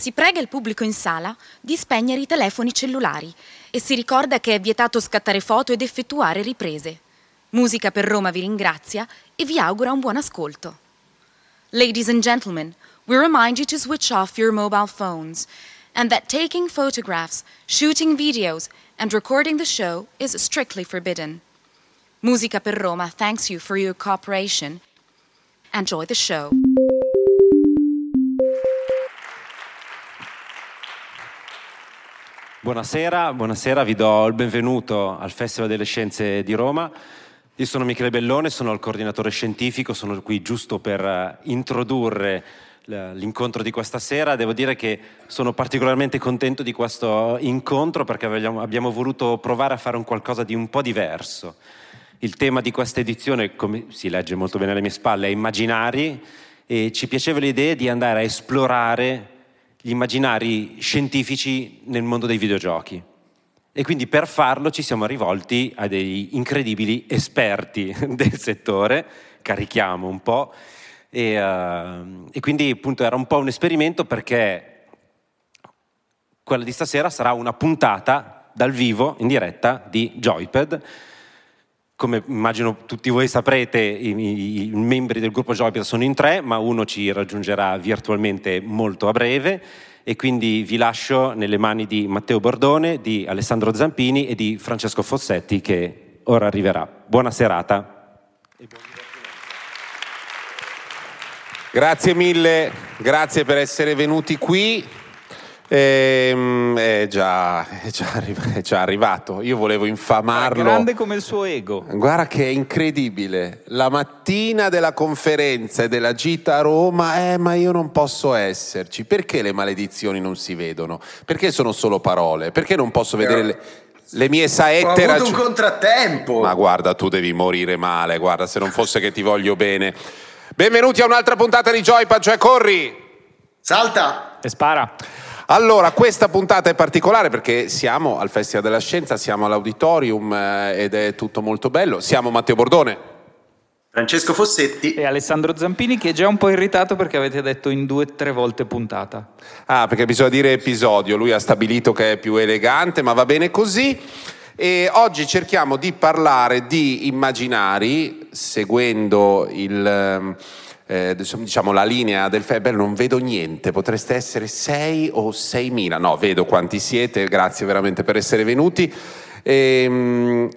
Si prega il pubblico in sala di spegnere i telefoni cellulari e si ricorda che è vietato scattare foto ed effettuare riprese. Musica per Roma vi ringrazia e vi augura un buon ascolto. Ladies and gentlemen, we remind you to switch off your mobile phones and that taking photographs, shooting videos and recording the show is strictly forbidden. Musica per Roma thanks you for your cooperation. Enjoy the show. Buonasera, buonasera, vi do il benvenuto al Festival delle Scienze di Roma. Io sono Michele Bellone, sono il coordinatore scientifico, sono qui giusto per introdurre l'incontro di questa sera. Devo dire che sono particolarmente contento di questo incontro perché abbiamo voluto provare a fare un qualcosa di un po' diverso. Il tema di questa edizione, come si legge molto bene alle mie spalle, è immaginari e ci piaceva l'idea di andare a esplorare gli immaginari scientifici nel mondo dei videogiochi. E quindi per farlo ci siamo rivolti a degli incredibili esperti del settore, carichiamo un po', e quindi appunto era un po' un esperimento perché quella di stasera sarà una puntata dal vivo, in diretta, di Joypad. Come immagino tutti voi saprete, i membri del gruppo Joypad sono in 3, ma uno ci raggiungerà virtualmente molto a breve e quindi vi lascio nelle mani di Matteo Bordone, di Alessandro Zampini e di Francesco Fossetti che ora arriverà. Buona serata. Grazie mille, grazie per essere venuti qui. È già arrivato. Io volevo infamarlo. È grande come il suo ego. Guarda che è incredibile. La mattina della conferenza e della gita a Roma, ma io non posso esserci. Perché le maledizioni non si vedono? Perché sono solo parole? Perché non posso vedere le mie saette? Ho avuto un contrattempo. Ma guarda, tu devi morire male. Guarda, se non fosse che ti voglio bene. Benvenuti a un'altra puntata di Joypad, cioè corri, salta e spara. Allora, questa puntata è particolare perché siamo al Festival della Scienza, siamo all'Auditorium ed è tutto molto bello. Siamo Matteo Bordone, Francesco Fossetti e Alessandro Zampini, che è già un po' irritato perché avete detto in 2 o 3 volte puntata. Ah, perché bisogna dire episodio, lui ha stabilito che è più elegante, ma va bene così. E oggi cerchiamo di parlare di immaginari, seguendo il... diciamo la linea del Feber, non vedo niente, potreste essere 6 o 6.000, no, vedo quanti siete, grazie veramente per essere venuti. E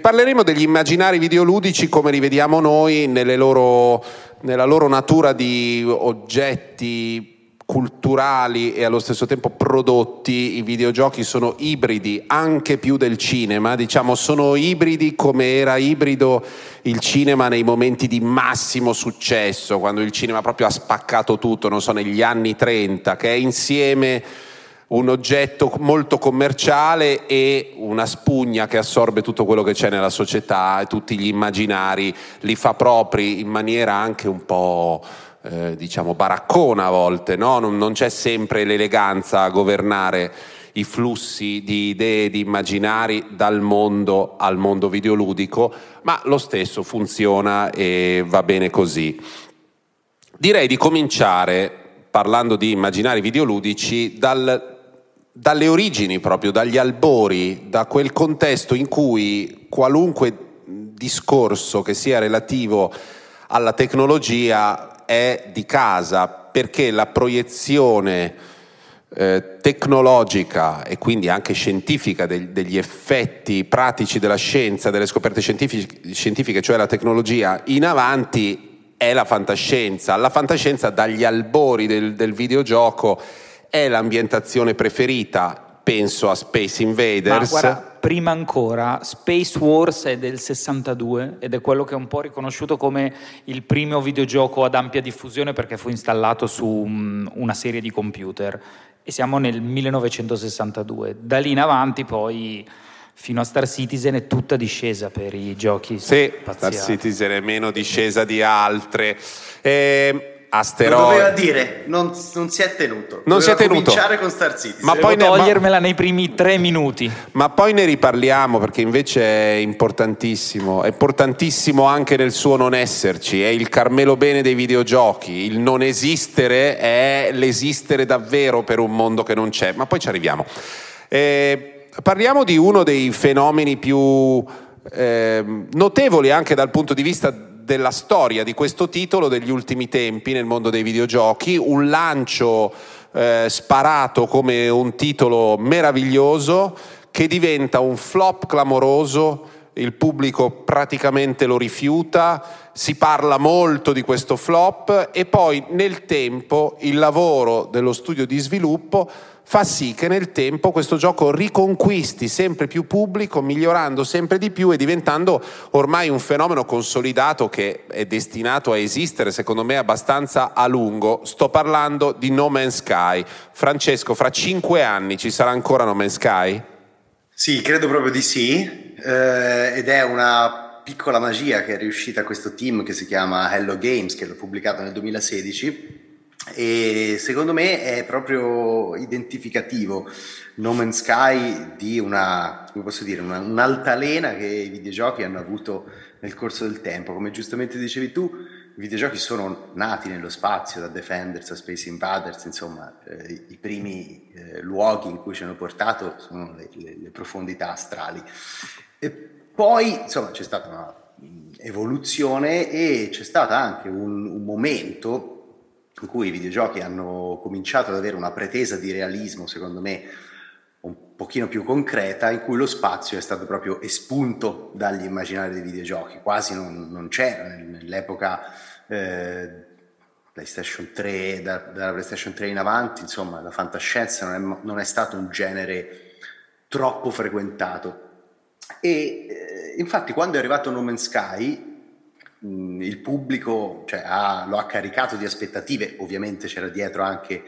parleremo degli immaginari videoludici come li vediamo noi nella loro natura di oggetti culturali e allo stesso tempo prodotti. I videogiochi sono ibridi anche più del cinema, diciamo sono ibridi come era ibrido il cinema nei momenti di massimo successo, quando il cinema proprio ha spaccato tutto, non so, negli anni 30, che è insieme un oggetto molto commerciale e una spugna che assorbe tutto quello che c'è nella società e tutti gli immaginari li fa propri in maniera anche un po' diciamo baraccona a volte, no? Non c'è sempre l'eleganza a governare i flussi di idee, di immaginari dal mondo al mondo videoludico, ma lo stesso funziona e va bene così. Direi di cominciare parlando di immaginari videoludici dalle origini, proprio dagli albori, da quel contesto in cui qualunque discorso che sia relativo alla tecnologia è di casa, perché la proiezione tecnologica e quindi anche scientifica degli effetti pratici della scienza, delle scoperte scientifiche, cioè la tecnologia in avanti, è la fantascienza. La fantascienza dagli albori del videogioco è l'ambientazione preferita, penso a Space Invaders. Ma guarda, prima ancora, Space Wars è del 62 ed è quello che è un po' riconosciuto come il primo videogioco ad ampia diffusione perché fu installato su una serie di computer e siamo nel 1962. Da lì in avanti poi fino a Star Citizen è tutta discesa per i giochi. Sì, Star Citizen è meno discesa di altre. asteroidi. Lo doveva dire, non si è tenuto. Non si è tenuto. Cominciare con Star Citizen. Ma poi togliermela nei primi 3 minuti. Ma poi ne riparliamo, perché invece è importantissimo. È importantissimo anche nel suo non esserci. È il Carmelo Bene dei videogiochi. Il non esistere è l'esistere davvero per un mondo che non c'è. Ma poi ci arriviamo. Parliamo di uno dei fenomeni più notevoli anche dal punto di vista della storia di questo titolo degli ultimi tempi nel mondo dei videogiochi. Un lancio sparato come un titolo meraviglioso che diventa un flop clamoroso, il pubblico praticamente lo rifiuta, si parla molto di questo flop e poi nel tempo il lavoro dello studio di sviluppo fa sì che nel tempo questo gioco riconquisti sempre più pubblico, migliorando sempre di più e diventando ormai un fenomeno consolidato che è destinato a esistere, secondo me, abbastanza a lungo. Sto parlando di No Man's Sky. Francesco, fra 5 anni ci sarà ancora No Man's Sky? Sì, credo proprio di sì, ed è una piccola magia che è riuscita a questo team che si chiama Hello Games, che l'ho pubblicato nel 2016, e secondo me è proprio identificativo No Man's Sky di una, come posso dire, un'altalena che i videogiochi hanno avuto nel corso del tempo. Come giustamente dicevi tu, i videogiochi sono nati nello spazio, da Defenders a Space Invaders, insomma i primi luoghi in cui ci hanno portato sono le profondità astrali, e poi insomma c'è stata un'evoluzione e c'è stato anche un momento in cui i videogiochi hanno cominciato ad avere una pretesa di realismo, secondo me, un pochino più concreta, in cui lo spazio è stato proprio espunto dagli immaginari dei videogiochi, quasi non c'era nell'epoca PlayStation 3, dalla PlayStation 3 in avanti, insomma la fantascienza non è stato un genere troppo frequentato. E infatti quando è arrivato No Man's Sky, il pubblico lo ha caricato di aspettative. Ovviamente c'era dietro anche,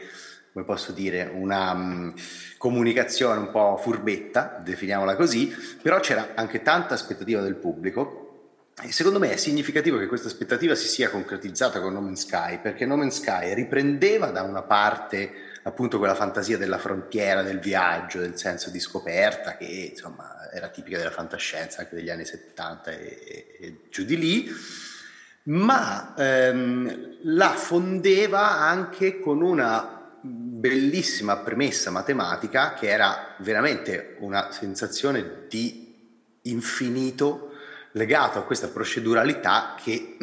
come posso dire, una comunicazione un po' furbetta, definiamola così, però c'era anche tanta aspettativa del pubblico e secondo me è significativo che questa aspettativa si sia concretizzata con No Man's Sky, perché No Man's Sky riprendeva da una parte appunto quella fantasia della frontiera, del viaggio, del senso di scoperta che insomma era tipica della fantascienza anche degli anni 70 e giù di lì, ma la fondeva anche con una bellissima premessa matematica che era veramente una sensazione di infinito legato a questa proceduralità che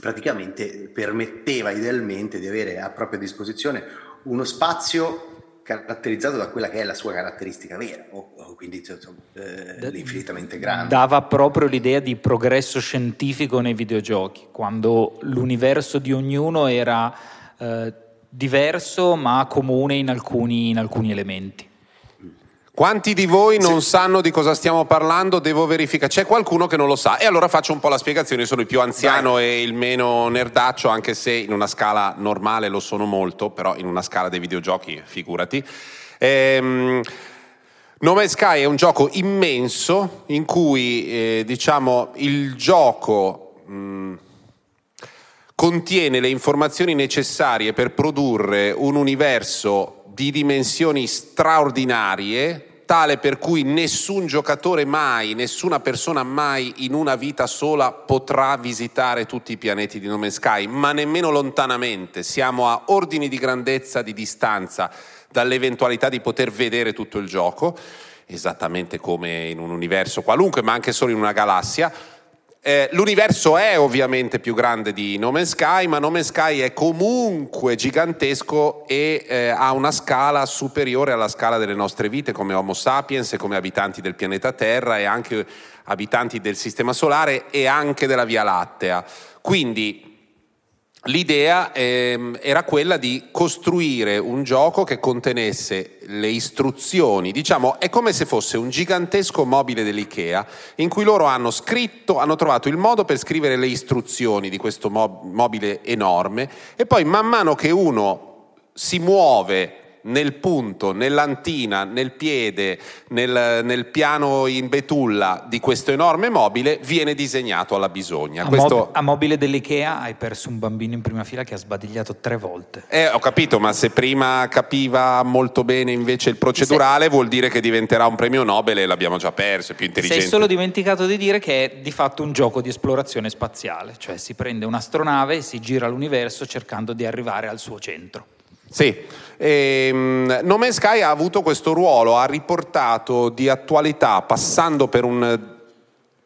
praticamente permetteva idealmente di avere a propria disposizione uno spazio caratterizzato da quella che è la sua caratteristica vera, quindi infinitamente grande. Dava proprio l'idea di progresso scientifico nei videogiochi, quando l'universo di ognuno era diverso ma comune in alcuni elementi. Quanti di voi non sanno di cosa stiamo parlando? Devo verificare, c'è qualcuno che non lo sa, e allora faccio un po' la spiegazione. Io sono il più anziano e il meno nerdaccio, anche se in una scala normale lo sono molto, però in una scala dei videogiochi figurati. No Man's Sky è un gioco immenso in cui diciamo il gioco contiene le informazioni necessarie per produrre un universo di dimensioni straordinarie, tale per cui nessun giocatore mai, nessuna persona mai in una vita sola potrà visitare tutti i pianeti di No Man's Sky, ma nemmeno lontanamente. Siamo a ordini di grandezza di distanza dall'eventualità di poter vedere tutto il gioco, esattamente come in un universo qualunque, ma anche solo in una galassia. L'universo è ovviamente più grande di No Man's Sky, ma No Man's Sky è comunque gigantesco e ha una scala superiore alla scala delle nostre vite come Homo sapiens e come abitanti del pianeta Terra e anche abitanti del Sistema Solare e anche della Via Lattea. Quindi l'idea era quella di costruire un gioco che contenesse le istruzioni, diciamo è come se fosse un gigantesco mobile dell'IKEA in cui loro hanno trovato il modo per scrivere le istruzioni di questo mobile enorme, e poi man mano che uno si muove nel punto, nell'antina, nel piede, nel piano in betulla di questo enorme mobile viene disegnato alla bisogna. A mobile dell'Ikea hai perso un bambino in prima fila che ha sbadigliato 3 volte. Ho capito, ma se prima capiva molto bene invece il procedurale, vuol dire che diventerà un premio Nobel e l'abbiamo già perso, è più intelligente. Sei solo dimenticato di dire che è di fatto un gioco di esplorazione spaziale, cioè si prende un'astronave e si gira l'universo cercando di arrivare al suo centro. Sì, No Man's Sky ha avuto questo ruolo, ha riportato di attualità, passando per un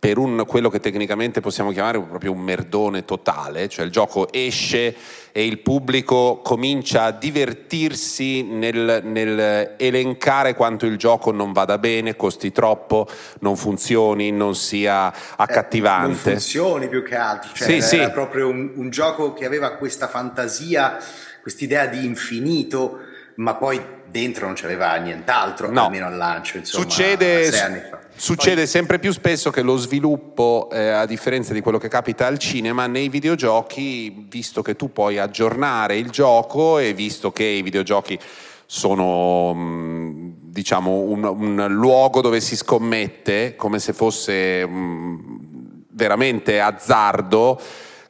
quello che tecnicamente possiamo chiamare proprio un merdone totale, cioè il gioco esce e il pubblico comincia a divertirsi nel elencare quanto il gioco non vada bene, costi troppo, non funzioni, non sia accattivante. Non funzioni più che altro, cioè sì. Proprio un gioco che aveva questa fantasia, quest'idea di infinito, ma poi dentro non c'aveva nient'altro, no. Almeno al lancio, insomma, succede 6 anni fa. Succede sempre più spesso che lo sviluppo, a differenza di quello che capita al cinema, nei videogiochi, visto che tu puoi aggiornare il gioco e visto che i videogiochi sono diciamo un luogo dove si scommette come se fosse veramente azzardo,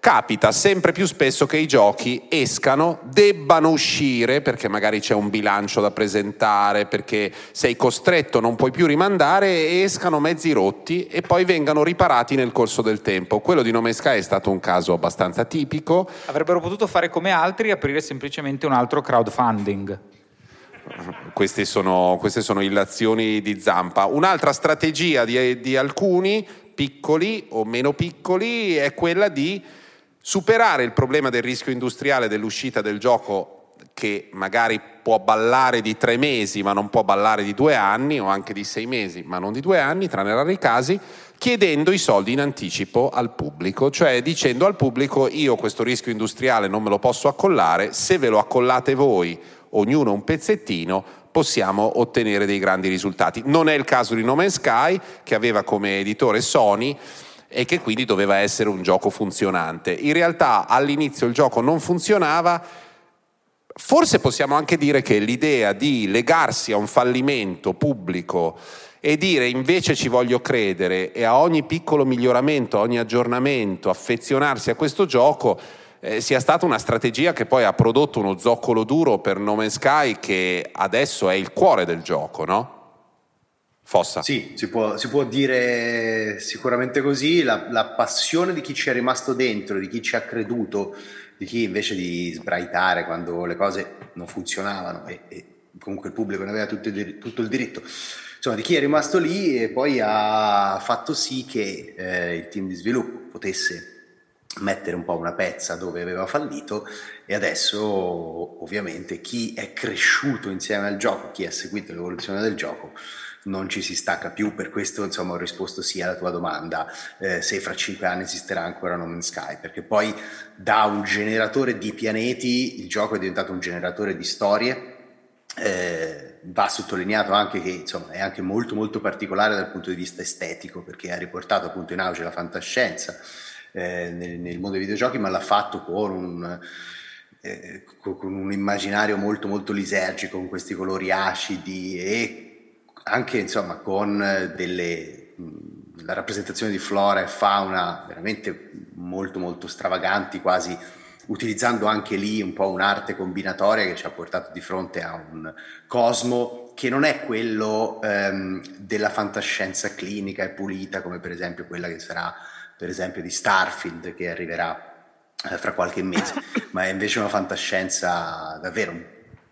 capita sempre più spesso che i giochi escano, debbano uscire perché magari c'è un bilancio da presentare, perché sei costretto, non puoi più rimandare, e escano mezzi rotti e poi vengano riparati nel corso del tempo. Quello di No Man's Sky è stato un caso abbastanza tipico. Avrebbero potuto fare come altri, aprire semplicemente un altro crowdfunding. Queste sono illazioni di Zampa. Un'altra strategia di alcuni, piccoli o meno piccoli, è quella di superare il problema del rischio industriale dell'uscita del gioco, che magari può ballare di 3 mesi ma non può ballare di 2 anni, o anche di 6 mesi ma non di 2 anni, tranne rari casi, chiedendo i soldi in anticipo al pubblico, cioè dicendo al pubblico: io questo rischio industriale non me lo posso accollare, se ve lo accollate voi, ognuno un pezzettino, possiamo ottenere dei grandi risultati. Non è il caso di No Man's Sky, che aveva come editore Sony e che quindi doveva essere un gioco funzionante. In realtà all'inizio il gioco non funzionava. Forse possiamo anche dire che l'idea di legarsi a un fallimento pubblico e dire: invece ci voglio credere, e a ogni piccolo miglioramento, a ogni aggiornamento affezionarsi a questo gioco, sia stata una strategia che poi ha prodotto uno zoccolo duro per No Man's Sky, che adesso è il cuore del gioco, no? Fossa. Sì, si può dire sicuramente così. La passione di chi ci è rimasto dentro, di chi ci ha creduto, di chi invece di sbraitare quando le cose non funzionavano, e comunque il pubblico ne aveva tutto il diritto, insomma, di chi è rimasto lì e poi ha fatto sì che il team di sviluppo potesse mettere un po' una pezza dove aveva fallito. E adesso ovviamente chi è cresciuto insieme al gioco, chi ha seguito l'evoluzione del gioco, non ci si stacca più. Per questo, insomma, ho risposto sì alla tua domanda, se fra 5 anni esisterà ancora No Man's Sky, perché poi da un generatore di pianeti il gioco è diventato un generatore di storie. Va sottolineato anche che, insomma, è anche molto molto particolare dal punto di vista estetico, perché ha riportato appunto in auge la fantascienza nel mondo dei videogiochi, ma l'ha fatto con un immaginario molto molto lisergico, con questi colori acidi e anche, insomma, con la rappresentazione di flora e fauna veramente molto molto stravaganti, quasi utilizzando anche lì un po' un'arte combinatoria che ci ha portato di fronte a un cosmo che non è quello della fantascienza clinica e pulita, come per esempio quella che sarà per esempio di Starfield, che arriverà fra qualche mese, ma è invece una fantascienza davvero un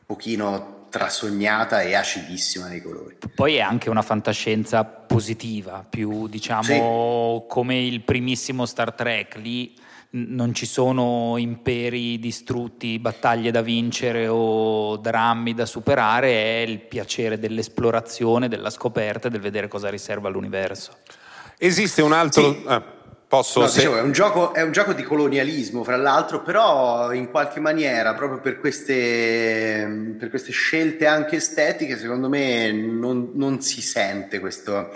pochino trasognata e acidissima nei colori. Poi è anche una fantascienza positiva, più, diciamo, sì, come il primissimo Star Trek. Lì non ci sono imperi distrutti, battaglie da vincere o drammi da superare, è il piacere dell'esplorazione, della scoperta e del vedere cosa riserva l'universo. Esiste un altro... Sì. Dicevo, è un gioco di colonialismo, fra l'altro, però in qualche maniera, proprio per queste scelte anche estetiche, secondo me non si sente questa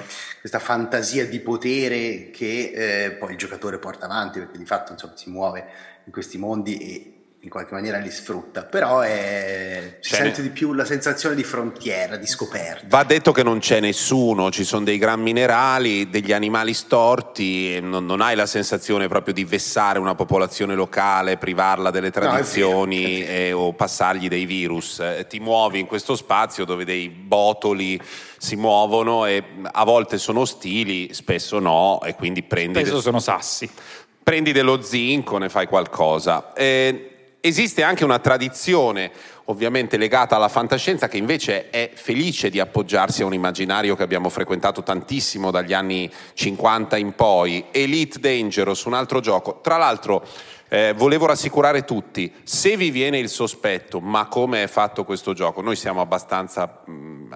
fantasia di potere che poi il giocatore porta avanti, perché di fatto, insomma, si muove in questi mondi e in qualche maniera li sfrutta, però si sente di più la sensazione di frontiera, di scoperta. Va detto che non c'è nessuno, ci sono dei gran minerali, degli animali storti, e non hai la sensazione proprio di vessare una popolazione locale, privarla delle tradizioni, è vero. O passargli dei virus. Ti muovi in questo spazio dove dei botoli si muovono e a volte sono ostili, spesso no, e quindi prendi... Spesso sono sassi. Prendi dello zinco, ne fai qualcosa. Esiste anche una tradizione ovviamente legata alla fantascienza che invece è felice di appoggiarsi a un immaginario che abbiamo frequentato tantissimo dagli anni 50 in poi. Elite Dangerous, un altro gioco. Tra l'altro volevo rassicurare tutti, se vi viene il sospetto ma come è fatto questo gioco, noi siamo abbastanza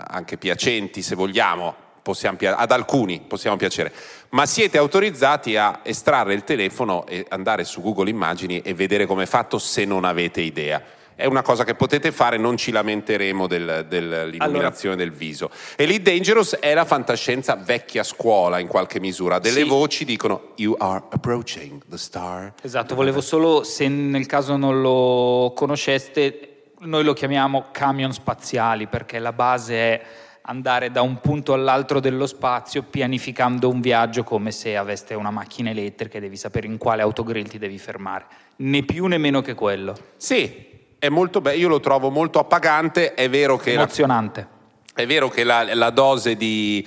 anche piacenti, se vogliamo, ad alcuni possiamo piacere, ma siete autorizzati a estrarre il telefono e andare su Google Immagini e vedere com'è fatto se non avete idea. È una cosa che potete fare, non ci lamenteremo dell'illuminazione del viso. Elite Dangerous è la fantascienza vecchia scuola in qualche misura. Delle voci dicono "You are approaching the star". Esatto, volevo solo, se nel caso non lo conosceste, noi lo chiamiamo camion spaziali perché la base è andare da un punto all'altro dello spazio pianificando un viaggio come se aveste una macchina elettrica e devi sapere in quale autogrill ti devi fermare, né più né meno che quello. Sì, è molto bello, io lo trovo molto appagante, è vero che emozionante. È vero che la dose di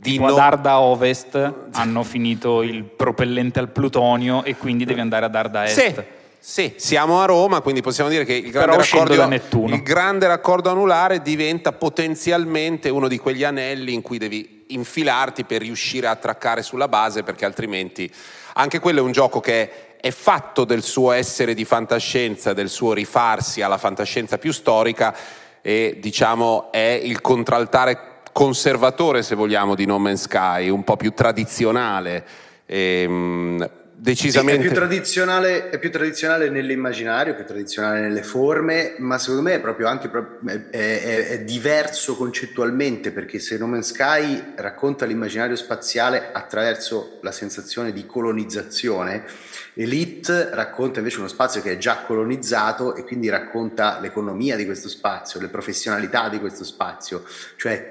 Darda Ovest hanno finito il propellente al plutonio e quindi devi andare a Darda Est. Sì. Sì, siamo a Roma, quindi possiamo dire che il grande raccordo anulare diventa potenzialmente uno di quegli anelli in cui devi infilarti per riuscire a attraccare sulla base, perché altrimenti anche quello è un gioco che è fatto del suo essere di fantascienza, del suo rifarsi alla fantascienza più storica e diciamo è il contraltare conservatore, se vogliamo, di No Man's Sky, un po' più tradizionale decisamente. Sì, è più tradizionale nell'immaginario, più tradizionale nelle forme, ma secondo me è proprio anche è diverso concettualmente, perché se No Man's Sky racconta l'immaginario spaziale attraverso la sensazione di colonizzazione, Elite racconta invece uno spazio che è già colonizzato e quindi racconta l'economia di questo spazio, le professionalità di questo spazio, cioè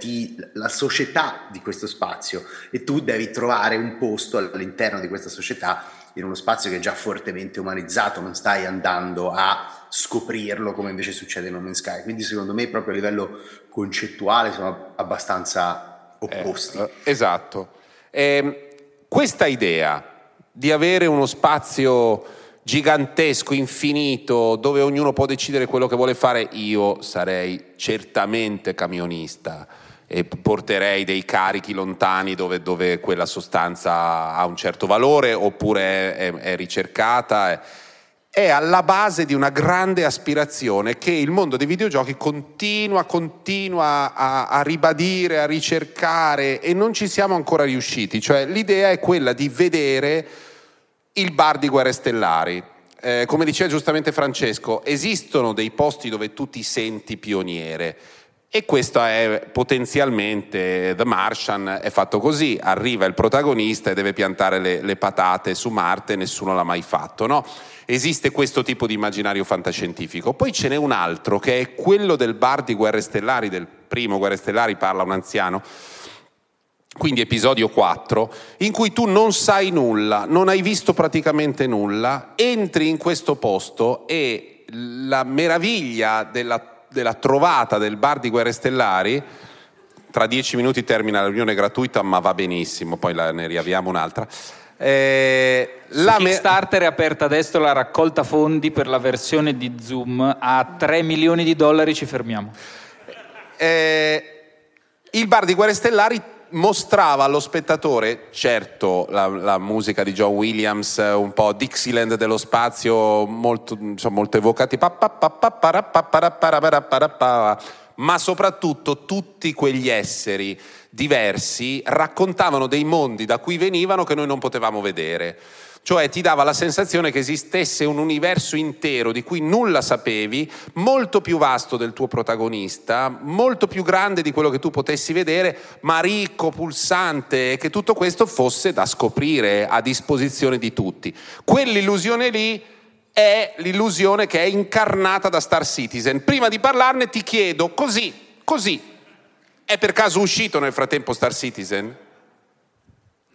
la società di questo spazio, e tu devi trovare un posto all'interno di questa società in uno spazio che è già fortemente umanizzato, non stai andando a scoprirlo come invece succede in No Man's Sky. Quindi secondo me proprio a livello concettuale sono abbastanza opposti. Esatto. Questa idea di avere uno spazio gigantesco, infinito, dove ognuno può decidere quello che vuole fare, io sarei certamente camionista e porterei dei carichi lontani dove quella sostanza ha un certo valore oppure è ricercata. È alla base di una grande aspirazione che il mondo dei videogiochi continua a ribadire, a ricercare, e non ci siamo ancora riusciti. Cioè l'idea è quella di vedere il bar di Guerre Stellari. Come diceva giustamente Francesco, esistono dei posti dove tu ti senti pioniere. E questo è potenzialmente The Martian, è fatto così: arriva il protagonista e deve piantare le patate su Marte, nessuno l'ha mai fatto, no? Esiste questo tipo di immaginario fantascientifico. Poi ce n'è un altro che è quello del bar di Guerre Stellari, del primo Guerre Stellari, parla un anziano, quindi episodio 4, in cui tu non sai nulla, non hai visto praticamente nulla, entri in questo posto e la meraviglia della trovata del bar di Guerre Stellari. Tra 10 minuti termina la riunione gratuita, ma va benissimo, poi ne riavviamo un'altra. La Kickstarter è aperta adesso la raccolta fondi per la versione di Zoom a $3 milioni, ci fermiamo. Il bar di Guerre Stellari mostrava allo spettatore, certo, la musica di John Williams, un po' Dixieland dello spazio, molto evocati, ma soprattutto tutti quegli esseri diversi raccontavano dei mondi da cui venivano che noi non potevamo vedere. Cioè ti dava la sensazione che esistesse un universo intero di cui nulla sapevi, molto più vasto del tuo protagonista, molto più grande di quello che tu potessi vedere, ma ricco, pulsante, e che tutto questo fosse da scoprire, a disposizione di tutti. Quell'illusione lì è l'illusione che è incarnata da Star Citizen. Prima di parlarne ti chiedo, così, è per caso uscito nel frattempo Star Citizen?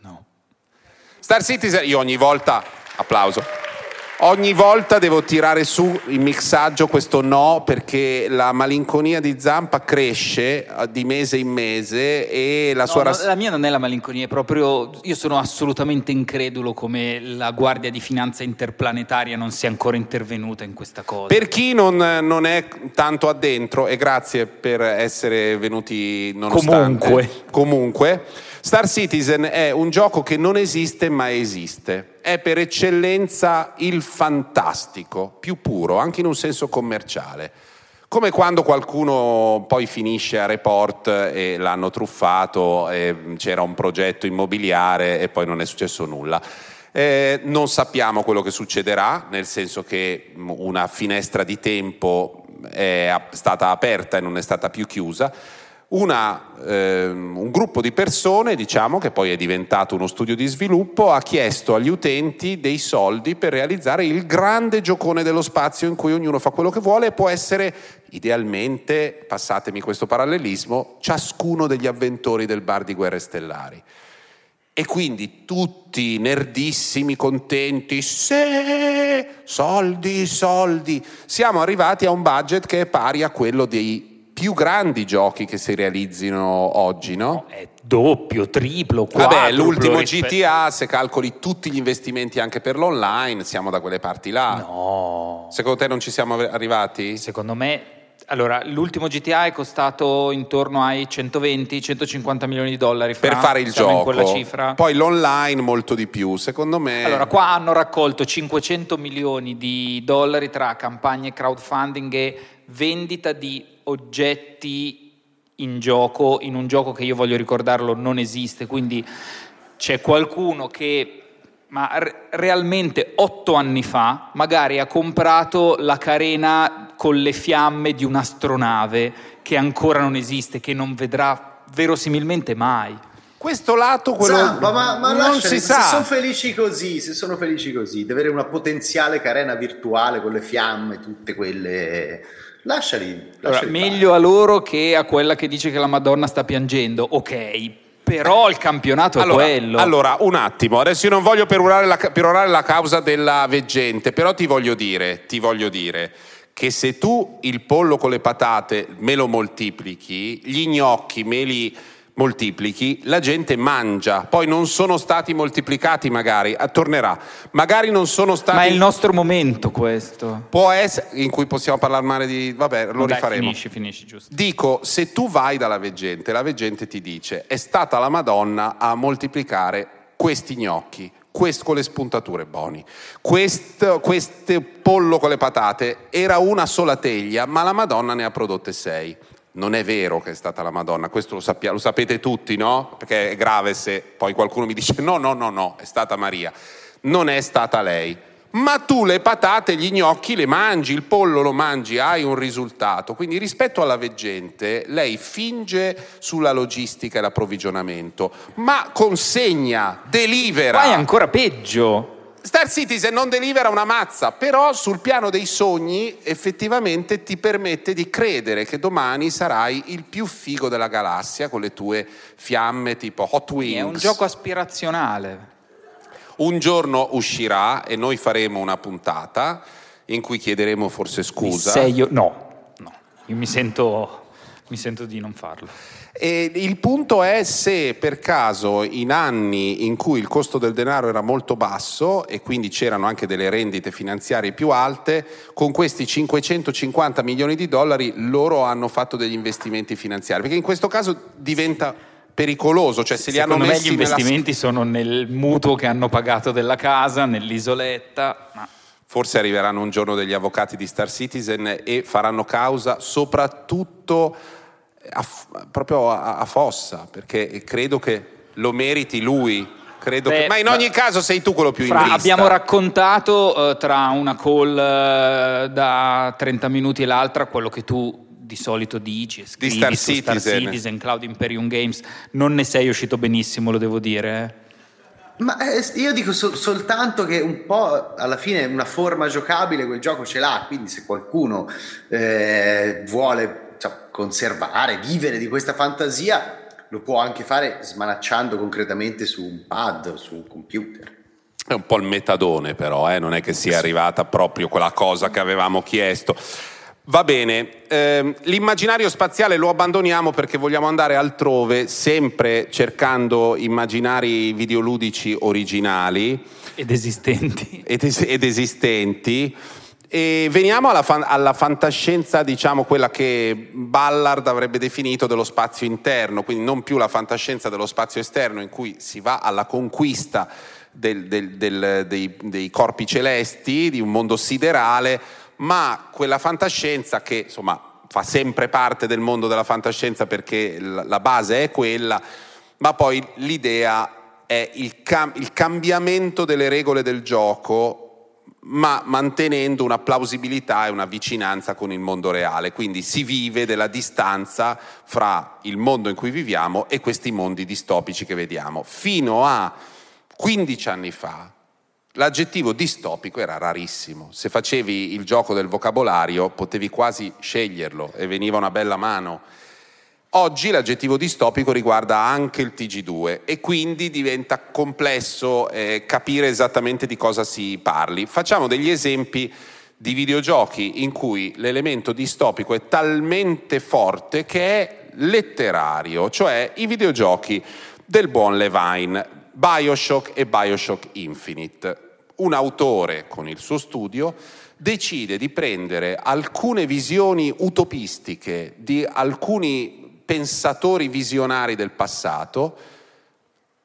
No. Star Citizen, io ogni volta, applauso, ogni volta devo tirare su il mixaggio questo no, perché la malinconia di Zampa cresce di mese in mese e la sua... La mia non è la malinconia, è proprio... Io sono assolutamente incredulo come la Guardia di Finanza Interplanetaria non sia ancora intervenuta in questa cosa. Per chi non è tanto addentro, e grazie per essere venuti nonostante... Comunque... Star Citizen è un gioco che non esiste ma esiste, è per eccellenza il fantastico, più puro, anche in un senso commerciale, come quando qualcuno poi finisce a Report e l'hanno truffato e c'era un progetto immobiliare e poi non è successo nulla. Non sappiamo quello che succederà, nel senso che una finestra di tempo è stata aperta e non è stata più chiusa. Un gruppo di persone, diciamo, che poi è diventato uno studio di sviluppo, ha chiesto agli utenti dei soldi per realizzare il grande giocone dello spazio in cui ognuno fa quello che vuole e può essere, idealmente, passatemi questo parallelismo, ciascuno degli avventori del bar di Guerre Stellari. E quindi tutti nerdissimi, contenti, se soldi, siamo arrivati a un budget che è pari a quello dei più grandi giochi che si realizzino oggi, no? È doppio, triplo, quadruplo. Vabbè, l'ultimo GTA, se calcoli tutti gli investimenti anche per l'online, siamo da quelle parti là. No. Secondo te non ci siamo arrivati? Secondo me, allora, l'ultimo GTA è costato intorno ai 120-150 milioni di dollari. Per fare il gioco. Quella cifra. Poi l'online molto di più, secondo me. Allora, qua hanno raccolto 500 milioni di dollari tra campagne crowdfunding e vendita di oggetti in gioco, in un gioco che, io voglio ricordarlo, non esiste. Quindi c'è qualcuno che realmente 8 anni fa magari ha comprato la carena con le fiamme di un'astronave che ancora non esiste, che non vedrà verosimilmente mai. Questo lato, quello Zampa, ma non si sa. Se sono felici così di avere una potenziale carena virtuale con le fiamme, tutte quelle... Lasciali meglio a loro che a quella che dice che la Madonna sta piangendo, ok, però il campionato è quello. Allora, un attimo, adesso io non voglio perorare la causa della veggente, però ti voglio dire che se tu il pollo con le patate me lo moltiplichi, gli gnocchi me li moltiplichi, la gente mangia, poi non sono stati moltiplicati, magari tornerà, magari non sono stati, ma è il nostro momento, questo può essere in cui possiamo parlare male di... vabbè, lo rifaremo. Finisci giusto. Dico, se tu vai dalla veggente, la veggente ti dice è stata la Madonna a moltiplicare questi gnocchi, con le spuntature buoni, questo pollo con le patate, era una sola teglia ma la Madonna ne ha prodotte 6. Non è vero che è stata la Madonna, questo lo sapete tutti, no? Perché è grave se poi qualcuno mi dice no, è stata Maria. Non è stata lei. Ma tu le patate, gli gnocchi le mangi, il pollo lo mangi, hai un risultato. Quindi rispetto alla veggente, lei finge sulla logistica e l'approvvigionamento, ma consegna, delivera. Qua è ancora peggio. Star Citizen non delivera una mazza, però sul piano dei sogni effettivamente ti permette di credere che domani sarai il più figo della galassia con le tue fiamme tipo Hot Wheels. È un gioco aspirazionale. Un giorno uscirà e noi faremo una puntata in cui chiederemo forse scusa. Io mi sento di non farlo. E il punto è se per caso in anni in cui il costo del denaro era molto basso e quindi c'erano anche delle rendite finanziarie più alte, con questi 550 milioni di dollari loro hanno fatto degli investimenti finanziari, perché in questo caso diventa pericoloso, cioè se li hanno messi... Secondo me gli investimenti sono nel mutuo che hanno pagato della casa, nell'isoletta, ma... Forse arriveranno un giorno degli avvocati di Star Citizen e faranno causa soprattutto proprio a Fossa, perché credo che lo meriti lui. Ma in ogni caso sei tu quello più in vista. Abbiamo raccontato tra una call da 30 minuti e l'altra quello che tu di solito dici e scrivi di Star Citizen, Cloud Imperium Games. Non ne sei uscito benissimo, lo devo dire. Ma io dico soltanto che un po' alla fine una forma giocabile quel gioco ce l'ha, quindi se qualcuno vuole, cioè, conservare, vivere di questa fantasia, lo può anche fare smanacciando concretamente su un pad, su un computer. È un po' il metadone però, non è che sia arrivata proprio quella cosa che avevamo chiesto. Va bene, l'immaginario spaziale lo abbandoniamo perché vogliamo andare altrove, sempre cercando immaginari videoludici originali ed esistenti. E veniamo alla fantascienza, diciamo quella che Ballard avrebbe definito dello spazio interno, quindi non più la fantascienza dello spazio esterno in cui si va alla conquista dei corpi celesti, di un mondo siderale, ma quella fantascienza che insomma fa sempre parte del mondo della fantascienza perché la base è quella, ma poi l'idea è il cambiamento delle regole del gioco, ma mantenendo una plausibilità e una vicinanza con il mondo reale. Quindi si vive della distanza fra il mondo in cui viviamo e questi mondi distopici che vediamo. Fino a 15 anni fa l'aggettivo distopico era rarissimo. Se facevi il gioco del vocabolario potevi quasi sceglierlo e veniva una bella mano. Oggi l'aggettivo distopico riguarda anche il TG2 e quindi diventa complesso capire esattamente di cosa si parli. Facciamo degli esempi di videogiochi in cui l'elemento distopico è talmente forte che è letterario, cioè i videogiochi del buon Levine, Bioshock e Bioshock Infinite. Un autore con il suo studio decide di prendere alcune visioni utopistiche di alcuni pensatori visionari del passato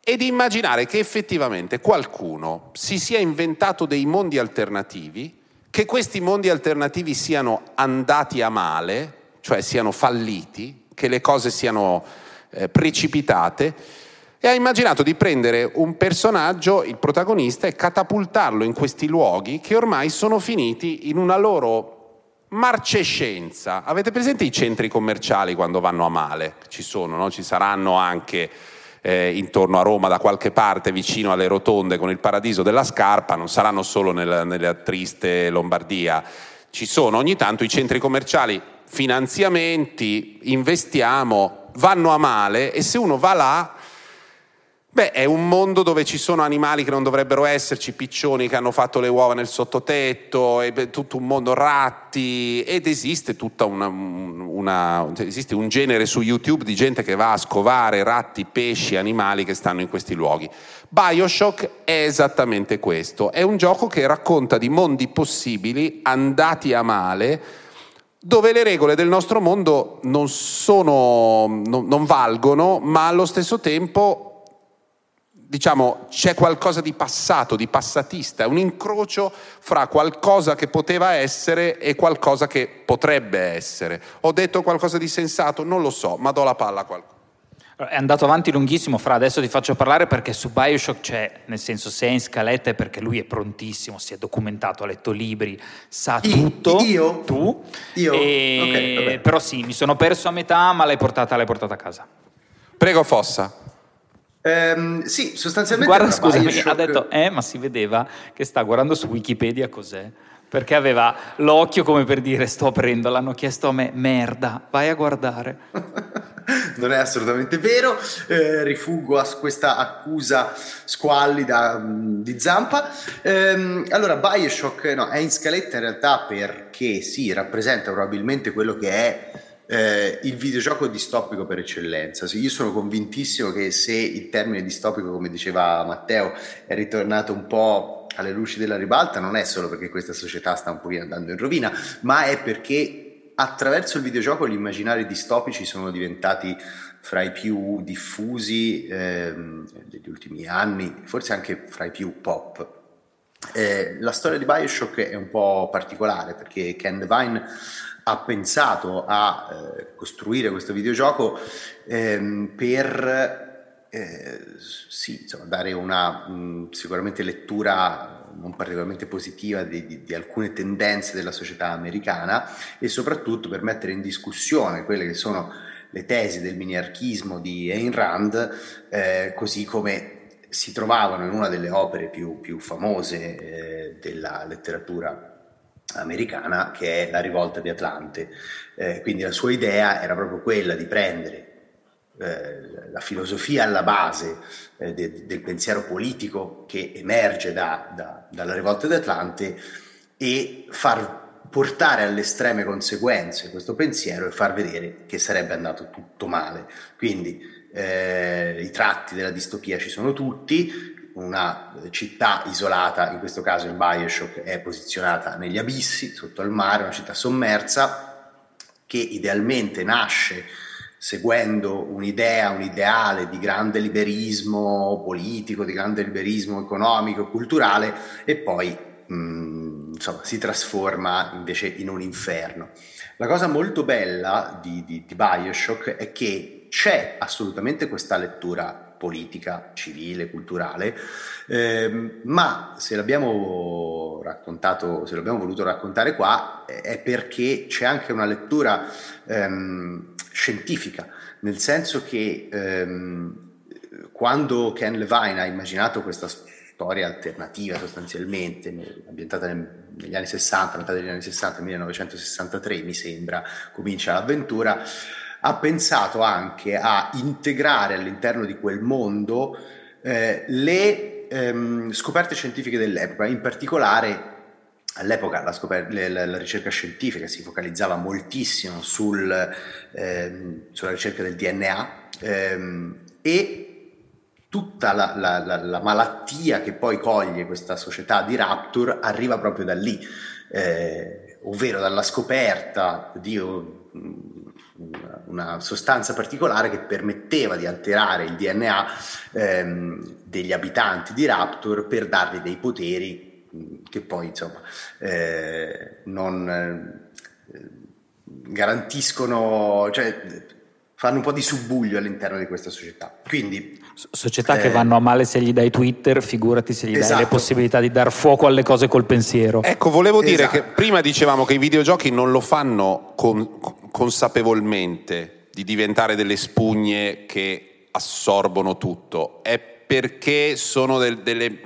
e di immaginare che effettivamente qualcuno si sia inventato dei mondi alternativi, che questi mondi alternativi siano andati a male, cioè siano falliti, che le cose siano precipitate, e ha immaginato di prendere un personaggio, il protagonista, e catapultarlo in questi luoghi che ormai sono finiti in una loro marcescenza. Avete presente i centri commerciali quando vanno a male? Ci sono, no? Ci saranno anche intorno a Roma, da qualche parte vicino alle rotonde con il paradiso della scarpa, non saranno solo nella triste Lombardia. Ci sono ogni tanto i centri commerciali, finanziamenti, investiamo, vanno a male, e se uno va là, beh, è un mondo dove ci sono animali che non dovrebbero esserci, piccioni che hanno fatto le uova nel sottotetto, e tutto un mondo, ratti, ed esiste tutta esiste un genere su YouTube di gente che va a scovare ratti, pesci, animali che stanno in questi luoghi. Bioshock è esattamente questo, è un gioco che racconta di mondi possibili andati a male, dove le regole del nostro mondo non valgono, ma allo stesso tempo, diciamo, c'è qualcosa di passato, di passatista, un incrocio fra qualcosa che poteva essere e qualcosa che potrebbe essere. Ho detto qualcosa di sensato? Non lo so, ma do la palla a qualcuno. È andato avanti lunghissimo, Fra, adesso ti faccio parlare perché su Bioshock c'è, nel senso, se è in scaletta è perché lui è prontissimo, si è documentato, ha letto libri, sa tutto. Io? Tu? Io? Okay, vabbè. Però sì, mi sono perso a metà, ma l'hai portata a casa. Prego, Fossa. Sì, sostanzialmente. Guarda, scusami, ha detto ma si vedeva che sta guardando su Wikipedia cos'è, perché aveva l'occhio come per dire sto aprendo, l'hanno chiesto a me, merda, vai a guardare. Non è assolutamente vero, rifuggo a questa accusa squallida di Zampa. Allora, Bioshock no, è in scaletta in realtà perché sì, rappresenta probabilmente quello che è il videogioco distopico per eccellenza. Io sono convintissimo che se il termine distopico, come diceva Matteo, è ritornato un po' alle luci della ribalta, non è solo perché questa società sta un pochino andando in rovina, ma è perché attraverso il videogioco gli immaginari distopici sono diventati fra i più diffusi degli ultimi anni, forse anche fra i più pop. La storia di Bioshock è un po' particolare perché Ken Levine ha pensato a costruire questo videogioco per dare una sicuramente lettura non particolarmente positiva di alcune tendenze della società americana e soprattutto per mettere in discussione quelle che sono le tesi del miniarchismo di Ayn Rand, così come si trovavano in una delle opere più famose della letteratura americana, che è La rivolta di Atlante. Quindi la sua idea era proprio quella di prendere la filosofia alla base del pensiero politico che emerge dalla rivolta di Atlante, e far portare alle estreme conseguenze questo pensiero e far vedere che sarebbe andato tutto male. Quindi i tratti della distopia ci sono tutti, una città isolata, in questo caso in Bioshock è posizionata negli abissi, sotto al mare, una città sommersa che idealmente nasce seguendo un'idea, un ideale di grande liberismo politico, di grande liberismo economico, culturale, e poi si trasforma invece in un inferno. La cosa molto bella di Bioshock è che c'è assolutamente questa lettura politica, civile, culturale, ma se l'abbiamo voluto raccontare qua è perché c'è anche una lettura scientifica, nel senso che quando Ken Levine ha immaginato questa storia alternativa, sostanzialmente ambientata negli anni 60, metà degli anni 60, 1963 mi sembra, comincia l'avventura, ha pensato anche a integrare all'interno di quel mondo le scoperte scientifiche dell'epoca. In particolare, all'epoca la ricerca scientifica si focalizzava moltissimo sulla ricerca del DNA, e tutta la malattia che poi coglie questa società di Rapture arriva proprio da lì, ovvero dalla scoperta di una sostanza particolare che permetteva di alterare il DNA degli abitanti di Rapture per dargli dei poteri che poi non garantiscono, cioè fanno un po' di subbuglio all'interno di questa società. Quindi società che vanno a male se gli dai Twitter, figurati se gli dai le possibilità di dar fuoco alle cose col pensiero. Ecco, volevo dire che prima dicevamo che i videogiochi non lo fanno consapevolmente di diventare delle spugne che assorbono tutto, è perché sono delle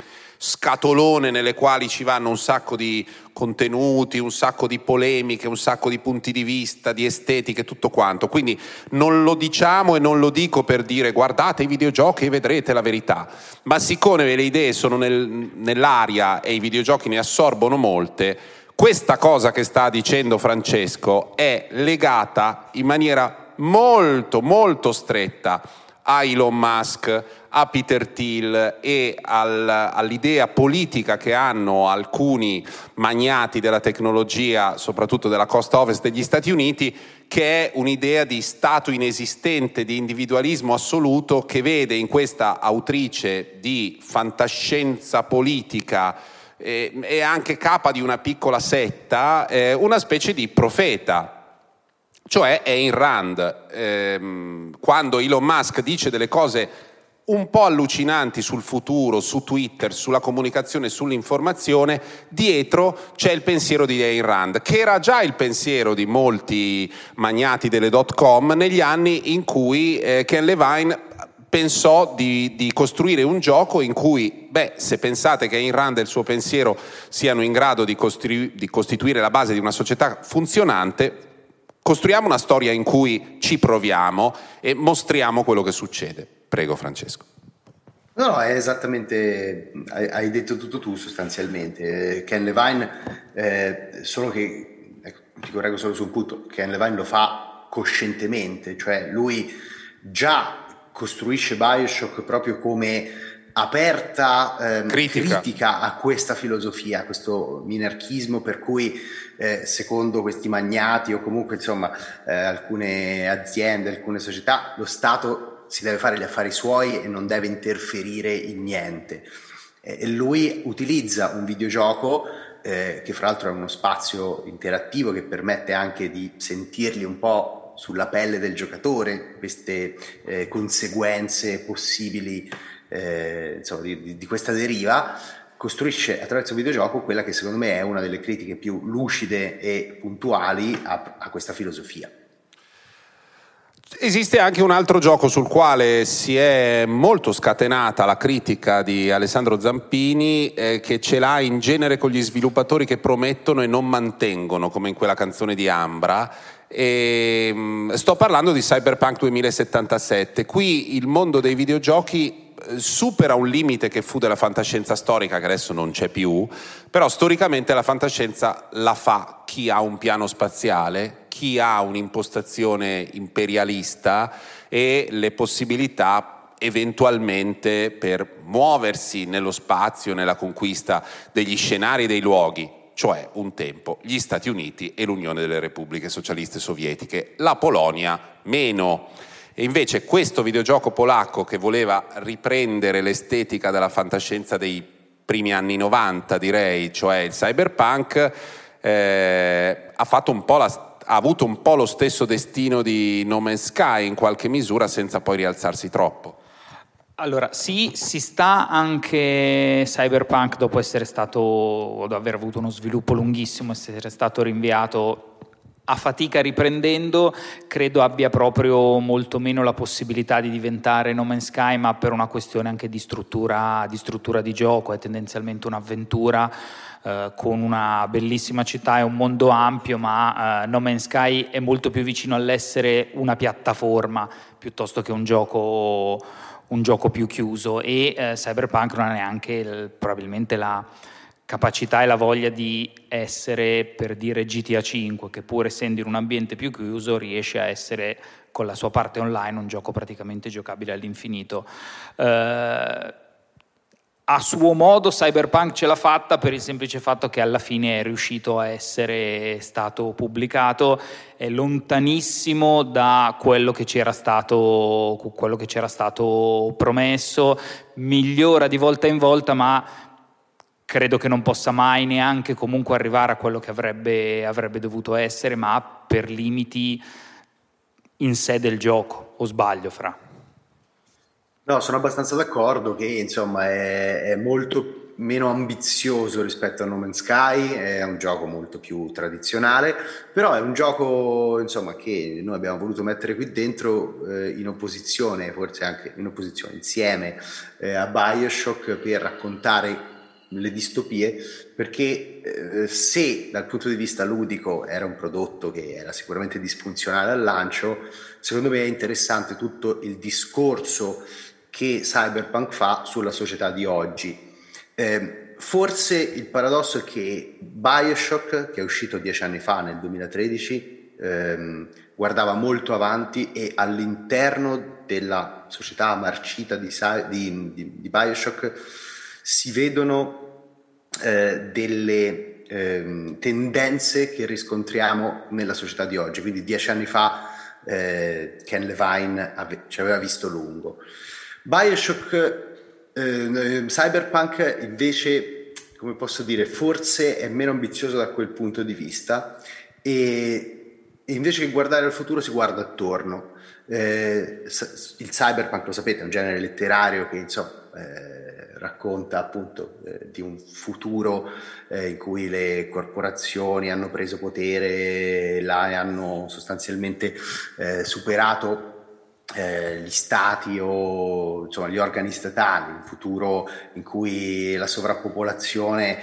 scatolone nelle quali ci vanno un sacco di contenuti, un sacco di polemiche, un sacco di punti di vista, di estetiche, tutto quanto. Quindi non lo diciamo e non lo dico per dire guardate i videogiochi e vedrete la verità, ma siccome le idee sono nell'aria e i videogiochi ne assorbono molte, questa cosa che sta dicendo Francesco è legata in maniera molto molto stretta a Elon Musk, a Peter Thiel e all'idea politica che hanno alcuni magnati della tecnologia, soprattutto della costa ovest degli Stati Uniti, che è un'idea di stato inesistente, di individualismo assoluto, che vede in questa autrice di fantascienza politica e anche capa di una piccola setta una specie di profeta. Cioè Ayn Rand, quando Elon Musk dice delle cose un po' allucinanti sul futuro, su Twitter, sulla comunicazione, sull'informazione, dietro c'è il pensiero di Ayn Rand, che era già il pensiero di molti magnati delle .com negli anni in cui Ken Levine pensò di costruire un gioco in cui, se pensate che Ayn Rand e il suo pensiero siano in grado di costituire la base di una società funzionante, costruiamo una storia in cui ci proviamo e mostriamo quello che succede. Prego Francesco. No, è esattamente, hai detto tutto tu sostanzialmente. Ken Levine, solo che, ti correggo solo su un punto, Ken Levine lo fa coscientemente, cioè lui già costruisce Bioshock proprio come aperta critica a questa filosofia, a questo minarchismo per cui secondo questi magnati o comunque alcune aziende, alcune società, lo Stato si deve fare gli affari suoi e non deve interferire in niente. Lui utilizza un videogioco che fra l'altro è uno spazio interattivo che permette anche di sentirli un po' sulla pelle del giocatore, queste conseguenze possibili di questa deriva. Costruisce attraverso il videogioco quella che secondo me è una delle critiche più lucide e puntuali a questa filosofia. Esiste anche un altro gioco sul quale si è molto scatenata la critica di Alessandro Zampini, che ce l'ha in genere con gli sviluppatori che promettono e non mantengono, come in quella canzone di Ambra. Sto parlando di Cyberpunk 2077. Qui il mondo dei videogiochi supera un limite che fu della fantascienza storica, che adesso non c'è più, però storicamente la fantascienza la fa chi ha un piano spaziale, chi ha un'impostazione imperialista e le possibilità eventualmente per muoversi nello spazio, nella conquista degli scenari e dei luoghi, cioè un tempo gli Stati Uniti e l'Unione delle Repubbliche Socialiste Sovietiche, la Polonia meno. E invece questo videogioco polacco, che voleva riprendere l'estetica della fantascienza dei primi anni 90, direi, cioè il cyberpunk, ha avuto un po' lo stesso destino di No Man's Sky in qualche misura, senza poi rialzarsi troppo. Allora, sì, si sta anche Cyberpunk, dopo essere stato, dopo aver avuto uno sviluppo lunghissimo, essere stato rinviato, a fatica riprendendo, credo abbia proprio molto meno la possibilità di diventare No Man's Sky, ma per una questione anche di struttura di gioco. È tendenzialmente un'avventura con una bellissima città e un mondo ampio, ma No Man's Sky è molto più vicino all'essere una piattaforma piuttosto che un gioco più chiuso, e Cyberpunk non ha neanche probabilmente la capacità e la voglia di essere, per dire, GTA V, che pur essendo in un ambiente più chiuso riesce a essere, con la sua parte online, un gioco praticamente giocabile all'infinito. A suo modo Cyberpunk ce l'ha fatta, per il semplice fatto che alla fine è riuscito a essere stato pubblicato, è lontanissimo da quello che c'era stato promesso, migliora di volta in volta, ma credo che non possa mai neanche comunque arrivare a quello che avrebbe dovuto essere, ma per limiti in sé del gioco, o sbaglio, Fra? No, sono abbastanza d'accordo che insomma è molto meno ambizioso rispetto a No Man's Sky, è un gioco molto più tradizionale, però è un gioco insomma che noi abbiamo voluto mettere qui dentro insieme a Bioshock, per raccontare le distopie, perché se dal punto di vista ludico era un prodotto che era sicuramente disfunzionale al lancio, secondo me è interessante tutto il discorso che Cyberpunk fa sulla società di oggi. Forse il paradosso è che Bioshock, che è uscito 10 anni fa, nel 2013, guardava molto avanti, e all'interno della società marcita di Bioshock si vedono delle tendenze che riscontriamo nella società di oggi. Quindi 10 anni fa Ken Levine ci aveva visto lungo. Cyberpunk invece, come posso dire, forse è meno ambizioso da quel punto di vista, e invece che guardare al futuro si guarda attorno. Il cyberpunk, lo sapete, è un genere letterario che insomma racconta appunto di un futuro in cui le corporazioni hanno preso potere, là hanno sostanzialmente superato gli stati, o insomma gli organi statali, un futuro in cui la sovrappopolazione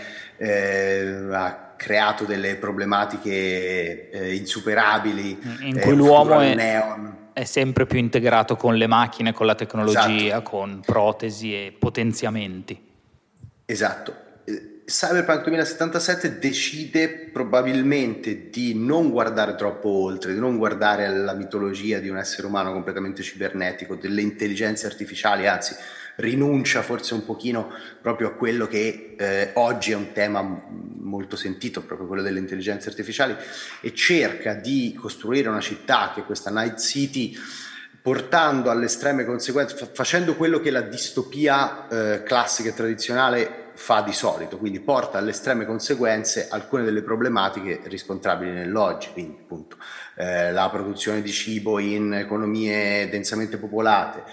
ha creato delle problematiche insuperabili, in cui l'uomo è sempre più integrato con le macchine, con la tecnologia, esatto, con protesi e potenziamenti. Esatto. Cyberpunk 2077 decide probabilmente di non guardare troppo oltre, di non guardare alla mitologia di un essere umano completamente cibernetico, delle intelligenze artificiali, anzi rinuncia forse un pochino proprio a quello che oggi è un tema molto sentito, proprio quello delle intelligenze artificiali, e cerca di costruire una città che è questa Night City, portando alle estreme conseguenze, facendo quello che la distopia classica e tradizionale fa di solito, quindi porta alle estreme conseguenze alcune delle problematiche riscontrabili nell'oggi, quindi appunto la produzione di cibo in economie densamente popolate,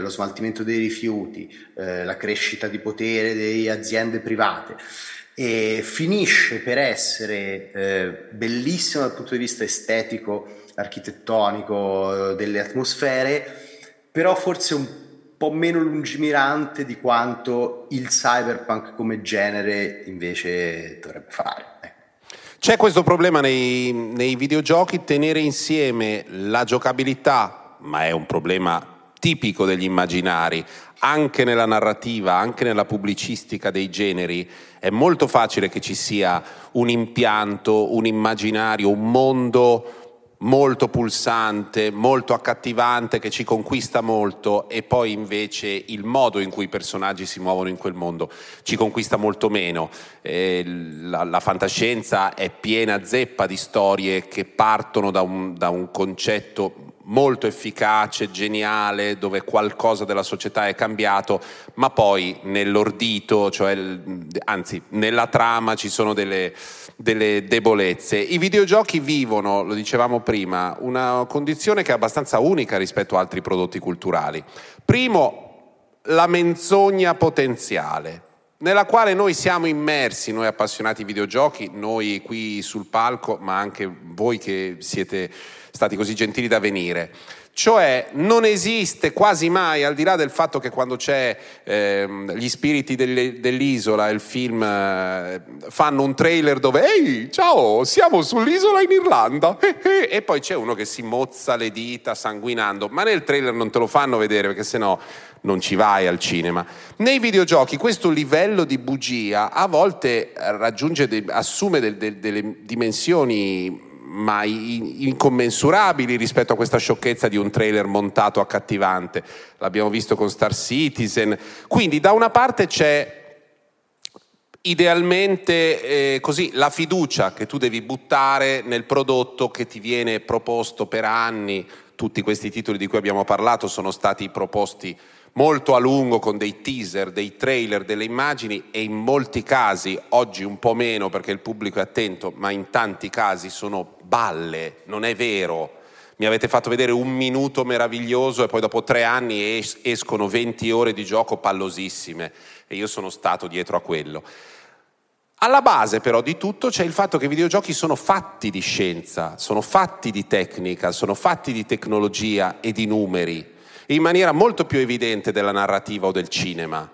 lo smaltimento dei rifiuti, la crescita di potere delle aziende private. e finisce per essere bellissima dal punto di vista estetico, architettonico, delle atmosfere, però forse un po' meno lungimirante di quanto il cyberpunk come genere invece dovrebbe fare. C'è questo problema nei videogiochi, tenere insieme la giocabilità, ma è un problema tipico degli immaginari, anche nella narrativa, anche nella pubblicistica dei generi. È molto facile che ci sia un impianto, un immaginario, un mondo molto pulsante, molto accattivante, che ci conquista molto, e poi invece il modo in cui i personaggi si muovono in quel mondo ci conquista molto meno. La fantascienza è piena zeppa di storie che partono da un concetto molto efficace, geniale, dove qualcosa della società è cambiato, ma poi nell'ordito, nella trama ci sono delle debolezze. I videogiochi vivono, lo dicevamo prima, una condizione che è abbastanza unica rispetto ad altri prodotti culturali. Primo, la menzogna potenziale, nella quale noi siamo immersi, noi appassionati di videogiochi, noi qui sul palco, ma anche voi che siete stati così gentili da venire. Cioè non esiste quasi mai, al di là del fatto che quando c'è Gli spiriti dell'isola, il film, fanno un trailer dove ehi, ciao, siamo sull'isola in Irlanda, e poi c'è uno che si mozza le dita sanguinando, ma nel trailer non te lo fanno vedere perché sennò non ci vai al cinema. Nei videogiochi questo livello di bugia a volte raggiunge, assume delle dimensioni ma incommensurabili rispetto a questa sciocchezza di un trailer montato accattivante. L'abbiamo visto con Star Citizen. Quindi da una parte c'è idealmente così la fiducia che tu devi buttare nel prodotto che ti viene proposto per anni. Tutti questi titoli di cui abbiamo parlato sono stati proposti molto a lungo con dei teaser, dei trailer, delle immagini, e in molti casi, oggi un po' meno perché il pubblico è attento, ma in tanti casi sono balle, non è vero. Mi avete fatto vedere un minuto meraviglioso e poi dopo 3 anni escono 20 ore di gioco pallosissime, e io sono stato dietro a quello. Alla base però di tutto c'è il fatto che i videogiochi sono fatti di scienza, sono fatti di tecnica, sono fatti di tecnologia e di numeri, in maniera molto più evidente della narrativa o del cinema.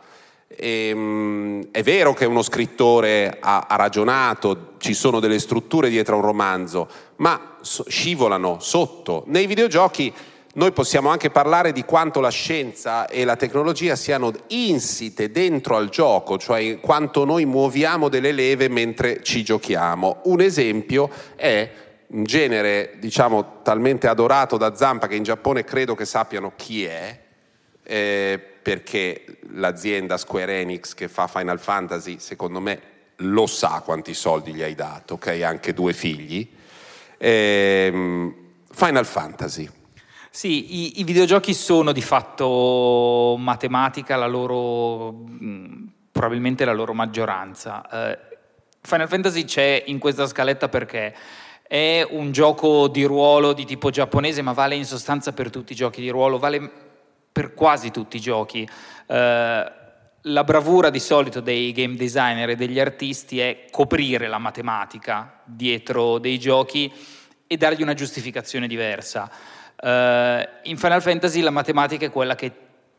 È vero che uno scrittore ha ragionato, ci sono delle strutture dietro a un romanzo, ma scivolano sotto. Nei videogiochi noi possiamo anche parlare di quanto la scienza e la tecnologia siano insite dentro al gioco, cioè quanto noi muoviamo delle leve mentre ci giochiamo. Un esempio è un genere, diciamo, talmente adorato da Zampa che in Giappone credo che sappiano chi è, perché l'azienda Square Enix che fa Final Fantasy, secondo me, lo sa quanti soldi gli hai dato, ok? Anche 2 figli. Final Fantasy. Sì, i videogiochi sono di fatto matematica, probabilmente la loro maggioranza. Final Fantasy c'è in questa scaletta perché è un gioco di ruolo di tipo giapponese, ma vale in sostanza per tutti i giochi di ruolo, vale per quasi tutti i giochi. La bravura di solito dei game designer e degli artisti è coprire la matematica dietro dei giochi e dargli una giustificazione diversa. In Final Fantasy la matematica è quella che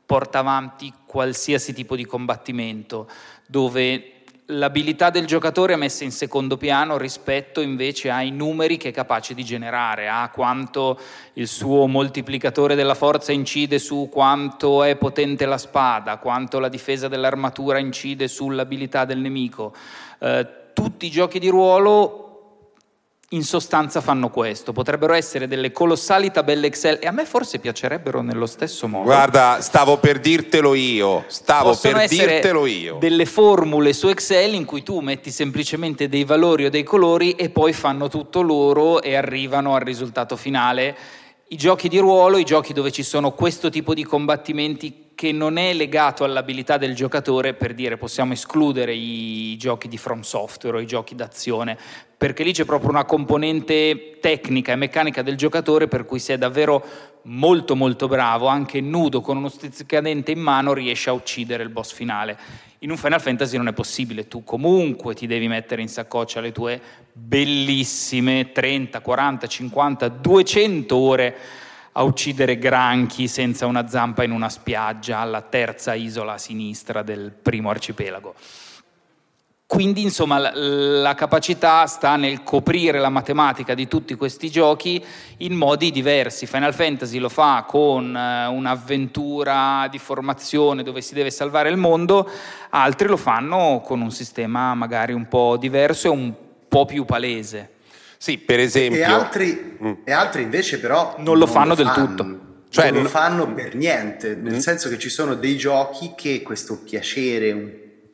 porta avanti qualsiasi tipo di combattimento, dove l'abilità del giocatore è messa in secondo piano rispetto invece ai numeri che è capace di generare, a quanto il suo moltiplicatore della forza incide su quanto è potente la spada, quanto la difesa dell'armatura incide sull'abilità del nemico. Tutti i giochi di ruolo in sostanza fanno questo, potrebbero essere delle colossali tabelle Excel, e a me forse piacerebbero nello stesso modo. Guarda, stavo per dirtelo io. Delle formule su Excel in cui tu metti semplicemente dei valori o dei colori e poi fanno tutto loro e arrivano al risultato finale. I giochi di ruolo, i giochi dove ci sono questo tipo di combattimenti che non è legato all'abilità del giocatore, per dire possiamo escludere i giochi di From Software o i giochi d'azione, perché lì c'è proprio una componente tecnica e meccanica del giocatore, per cui se è davvero molto molto bravo, anche nudo con uno stuzzicadente in mano riesce a uccidere il boss finale. In un Final Fantasy non è possibile, tu comunque ti devi mettere in saccoccia le tue bellissime 30, 40, 50, 200 ore a uccidere granchi senza una zampa in una spiaggia alla terza isola a sinistra del primo arcipelago. Quindi insomma la capacità sta nel coprire la matematica di tutti questi giochi in modi diversi. Final Fantasy lo fa con un'avventura di formazione dove si deve salvare il mondo, altri lo fanno con un sistema magari un po' diverso e un po' più palese. Sì, per esempio. E altri invece però non lo fanno del tutto. Cioè, non lo fanno per niente, nel senso che ci sono dei giochi che questo piacere un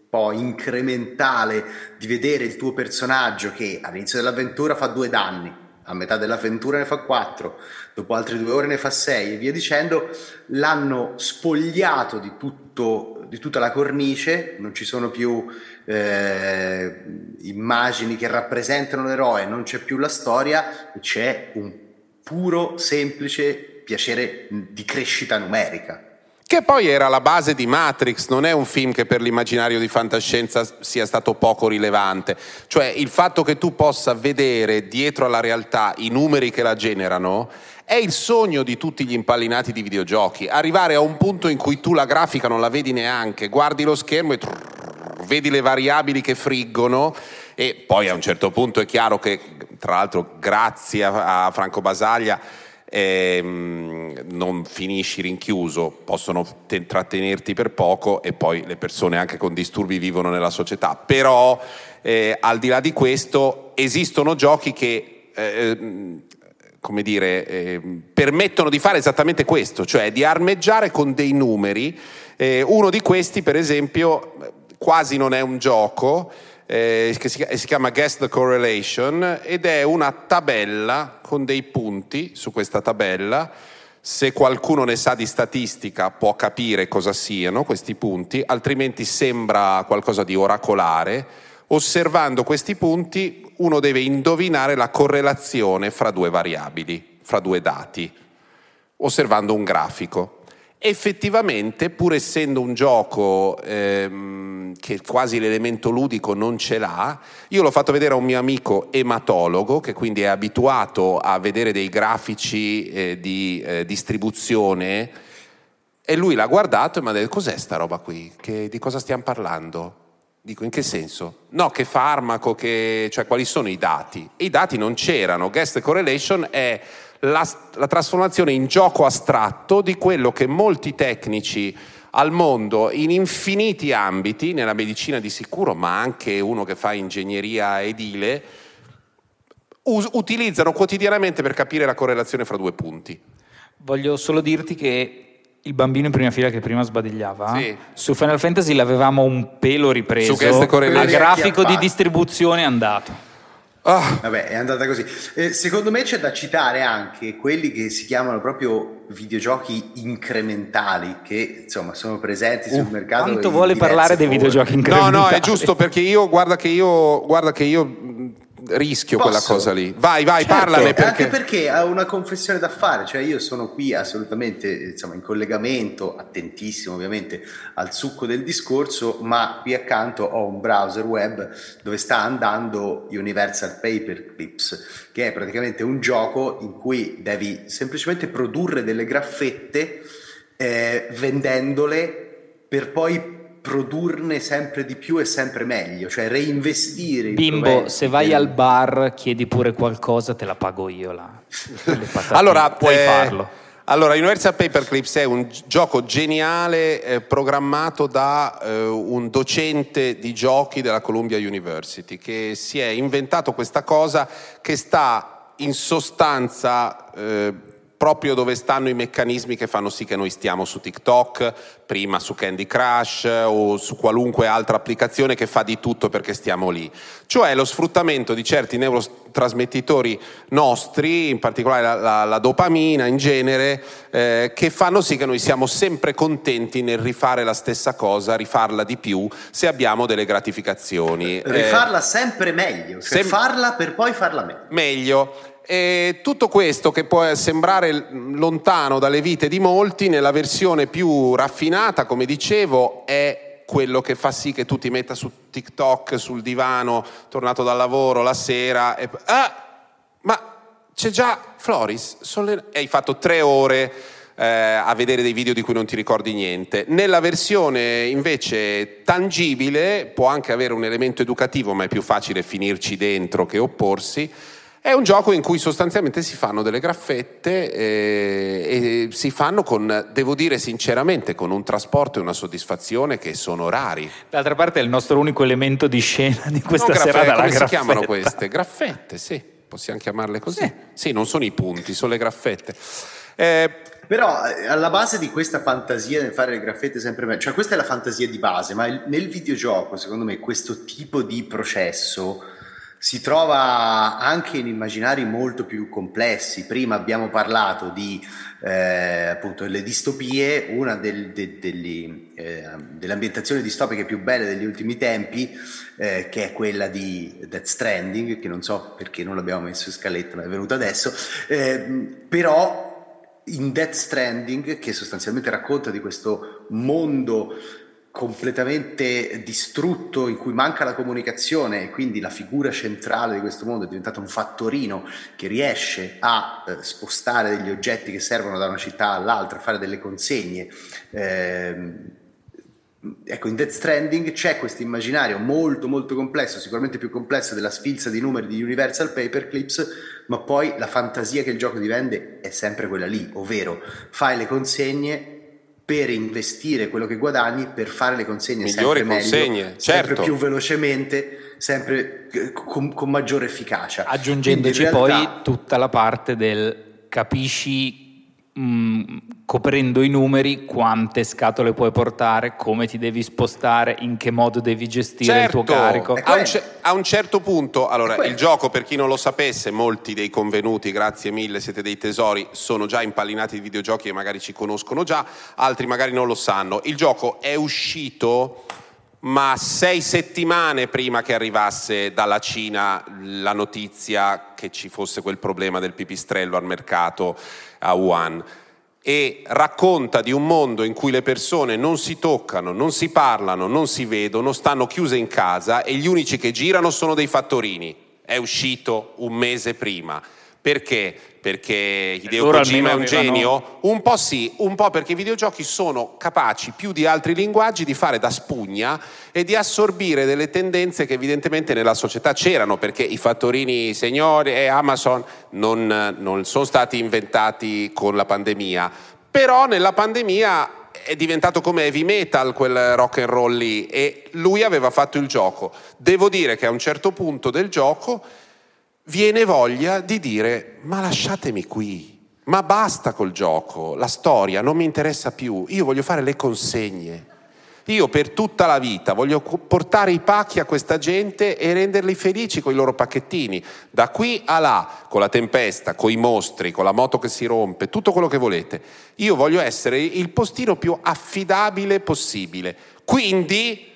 po' incrementale di vedere il tuo personaggio che all'inizio dell'avventura fa 2 danni, a metà dell'avventura ne fa 4, dopo altre 2 ore ne fa 6 e via dicendo, l'hanno spogliato di tutta la cornice, non ci sono più immagini che rappresentano l'eroe, non c'è più la storia, c'è un puro semplice piacere di crescita numerica. Che poi era la base di Matrix, non è un film che per l'immaginario di fantascienza sia stato poco rilevante. Cioè il fatto che tu possa vedere dietro alla realtà i numeri che la generano è il sogno di tutti gli impallinati di videogiochi. Arrivare a un punto in cui tu la grafica non la vedi neanche, guardi lo schermo e vedi le variabili che friggono, e poi a un certo punto è chiaro che, tra l'altro grazie a Franco Basaglia, non finisci rinchiuso, possono trattenerti per poco, e poi le persone anche con disturbi vivono nella società. Però al di là di questo esistono giochi che permettono di fare esattamente questo, cioè di armeggiare con dei numeri. Uno di questi per esempio quasi non è un gioco, che si chiama Guess the Correlation, ed è una tabella con dei punti. Su questa tabella, se qualcuno ne sa di statistica può capire cosa siano questi punti, altrimenti sembra qualcosa di oracolare. Osservando questi punti uno deve indovinare la correlazione fra 2 variabili, fra 2 dati, osservando un grafico. Effettivamente, pur essendo un gioco che quasi l'elemento ludico non ce l'ha, io l'ho fatto vedere a un mio amico ematologo, che quindi è abituato a vedere dei grafici di distribuzione, e lui l'ha guardato e mi ha detto: cos'è sta roba qui? Di cosa stiamo parlando? Dico, in che senso? No, che farmaco, cioè quali sono i dati? E i dati non c'erano. Guess the Correlation è la trasformazione in gioco astratto di quello che molti tecnici al mondo, in infiniti ambiti, nella medicina di sicuro, ma anche uno che fa ingegneria edile, utilizzano quotidianamente per capire la correlazione fra 2 punti. Voglio solo dirti che il bambino in prima fila che prima sbadigliava, sì, su Final Fantasy l'avevamo un pelo ripreso, il grafico di distribuzione è andato. Oh. Vabbè, è andata così. Secondo me c'è da citare anche quelli che si chiamano proprio videogiochi incrementali, che insomma sono presenti sul mercato. Quanto vuole parlare dei videogiochi incrementali? No, è giusto, perché io rischio. Posso? Quella cosa lì. Vai, certo, parlane, perché anche perché ho una confessione da fare, cioè io sono qui assolutamente, insomma, in collegamento, attentissimo ovviamente al succo del discorso, ma qui accanto ho un browser web dove sta andando Universal Paperclips, che è praticamente un gioco in cui devi semplicemente produrre delle graffette vendendole per poi produrne sempre di più e sempre meglio, cioè reinvestire. Bimbo, se vai al bar chiedi pure qualcosa, te la pago io là. Allora puoi farlo. Allora, Universal Paperclips è un gioco geniale programmato da un docente di giochi della Columbia University, che si è inventato questa cosa che sta in sostanza proprio dove stanno i meccanismi che fanno sì che noi stiamo su TikTok, prima su Candy Crush o su qualunque altra applicazione che fa di tutto perché stiamo lì. Cioè lo sfruttamento di certi neurotrasmettitori nostri, in particolare la dopamina in genere, che fanno sì che noi siamo sempre contenti nel rifare la stessa cosa, rifarla di più se abbiamo delle gratificazioni. Rifarla sempre meglio, cioè farla per poi farla meglio. E tutto questo, che può sembrare lontano dalle vite di molti, nella versione più raffinata, come dicevo, è quello che fa sì che tu ti metta su TikTok, sul divano, tornato dal lavoro la sera e... ah, ma c'è già Floris, e hai fatto 3 ore a vedere dei video di cui non ti ricordi niente. Nella versione invece tangibile può anche avere un elemento educativo, ma è più facile finirci dentro che opporsi. È un gioco in cui sostanzialmente si fanno delle graffette e si fanno con, devo dire sinceramente, con un trasporto e una soddisfazione che sono rari. D'altra parte è il nostro unico elemento di scena di questa serata, la graffetta. Come si chiamano queste? Graffette, sì, possiamo chiamarle così. Sì, non sono i punti, sono le graffette. Però alla base di questa fantasia nel fare le graffette è sempre meglio, cioè questa è la fantasia di base, ma nel videogioco secondo me questo tipo di processo si trova anche in immaginari molto più complessi. Prima abbiamo parlato di appunto le distopie, una delle ambientazioni distopiche più belle degli ultimi tempi, che è quella di Death Stranding, che non so perché non l'abbiamo messo in scaletta, ma è venuto adesso, però in Death Stranding, che sostanzialmente racconta di questo mondo completamente distrutto in cui manca la comunicazione, e quindi la figura centrale di questo mondo è diventata un fattorino che riesce a spostare degli oggetti che servono da una città all'altra, a fare delle consegne. Ecco, in Death Stranding c'è questo immaginario molto molto complesso, sicuramente più complesso della sfilza di numeri di Universal Paperclips, ma poi la fantasia che il gioco divende è sempre quella lì, ovvero fai le consegne per investire quello che guadagni, per fare le consegne migliori, sempre consegne, meglio, certo, sempre più velocemente, sempre con maggiore efficacia, aggiungendoci realtà... poi tutta la parte del capisci, coprendo i numeri, quante scatole puoi portare, come ti devi spostare, in che modo devi gestire, certo, il tuo carico. A un certo punto, allora, il gioco, per chi non lo sapesse, molti dei convenuti, grazie mille, siete dei tesori, sono già impallinati di videogiochi e magari ci conoscono già, altri magari non lo sanno. Il gioco è uscito ma 6 settimane prima che arrivasse dalla Cina la notizia che ci fosse quel problema del pipistrello al mercato a Wuhan, e racconta di un mondo in cui le persone non si toccano, non si parlano, non si vedono, stanno chiuse in casa e gli unici che girano sono dei fattorini. È uscito un mese prima. Perché? Perché Hideo Kojima è un genio? Un po' sì, un po' perché i videogiochi sono capaci più di altri linguaggi di fare da spugna e di assorbire delle tendenze che evidentemente nella società c'erano, perché i fattorini, signori, e Amazon non sono stati inventati con la pandemia, però nella pandemia è diventato come heavy metal quel rock and roll lì, e lui aveva fatto il gioco. Devo dire che a un certo punto del gioco viene voglia di dire: ma lasciatemi qui, ma basta col gioco, la storia non mi interessa più, io voglio fare le consegne, io per tutta la vita voglio portare i pacchi a questa gente e renderli felici con i loro pacchettini, da qui a là, con la tempesta, con i mostri, con la moto che si rompe, tutto quello che volete. Io voglio essere il postino più affidabile possibile. Quindi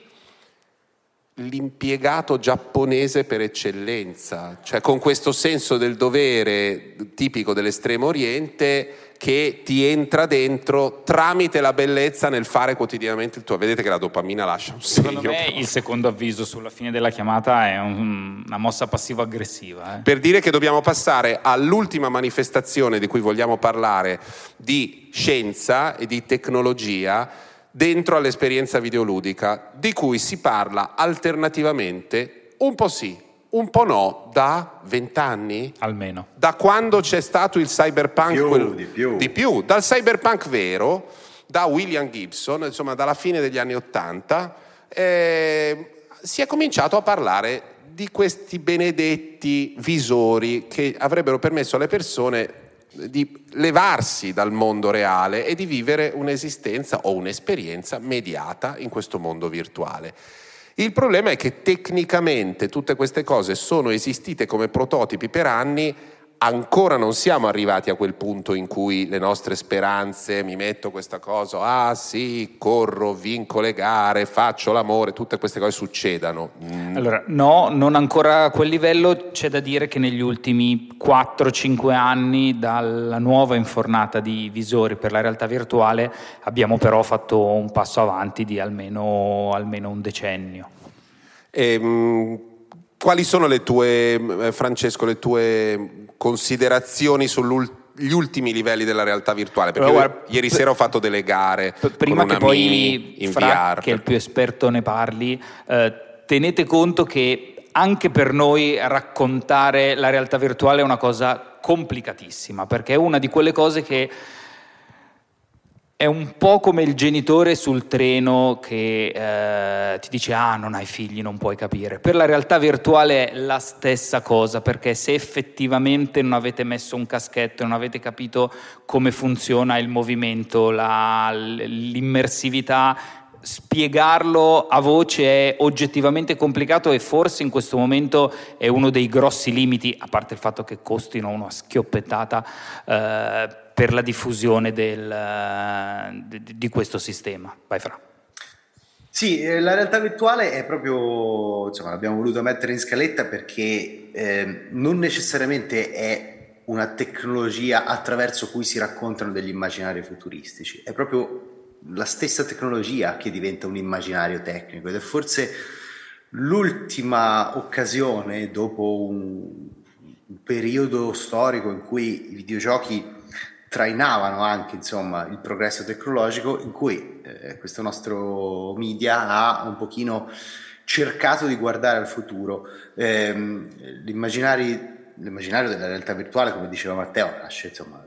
l'impiegato giapponese per eccellenza, cioè con questo senso del dovere tipico dell'Estremo Oriente che ti entra dentro tramite la bellezza nel fare quotidianamente il tuo. Vedete che la dopamina lascia un segno. Secondo me il secondo avviso sulla fine della chiamata è una mossa passivo-aggressiva. Per dire che dobbiamo passare all'ultima manifestazione di cui vogliamo parlare, di scienza e di tecnologia dentro all'esperienza videoludica, di cui si parla alternativamente, un po' sì, un po' no, da 20 anni? Almeno. Da quando c'è stato il cyberpunk? Di più. Dal cyberpunk vero, da William Gibson, insomma dalla fine degli anni '80, si è cominciato a parlare di questi benedetti visori che avrebbero permesso alle persone di levarsi dal mondo reale e di vivere un'esistenza o un'esperienza mediata in questo mondo virtuale. Il problema è che tecnicamente tutte queste cose sono esistite come prototipi per anni ancora non siamo arrivati a quel punto in cui le nostre speranze, mi metto questa cosa, ah sì, corro, vinco le gare, faccio l'amore, tutte queste cose succedano. Allora, no, non ancora a quel livello. C'è da dire che negli ultimi 4-5 anni dalla nuova infornata di visori per la realtà virtuale abbiamo però fatto un passo avanti di almeno un decennio. Quali sono le tue, Francesco, le tue considerazioni sugli ultimi livelli della realtà virtuale? Perché guarda, ieri sera ho fatto delle gare prima con una che poi in Fra, VR. Che è il più esperto, ne parli. Tenete conto che anche per noi raccontare la realtà virtuale è una cosa complicatissima, perché è una di quelle cose che è un po' come il genitore sul treno che ti dice ah, non hai figli, non puoi capire. Per la realtà virtuale è la stessa cosa, perché se effettivamente non avete messo un caschetto, non avete capito come funziona il movimento, l'immersività, spiegarlo a voce è oggettivamente complicato, e forse in questo momento è uno dei grossi limiti, a parte il fatto che costino una schioppettata per la diffusione di questo sistema. Vai Fra. Sì, la realtà virtuale è proprio, insomma, l'abbiamo voluto mettere in scaletta perché non necessariamente è una tecnologia attraverso cui si raccontano degli immaginari futuristici, è proprio la stessa tecnologia che diventa un immaginario tecnico, ed è forse l'ultima occasione dopo un periodo storico in cui i videogiochi trainavano anche, insomma, il progresso tecnologico, in cui questo nostro media ha un pochino cercato di guardare al futuro. L'immaginario della realtà virtuale, come diceva Matteo, nasce, insomma,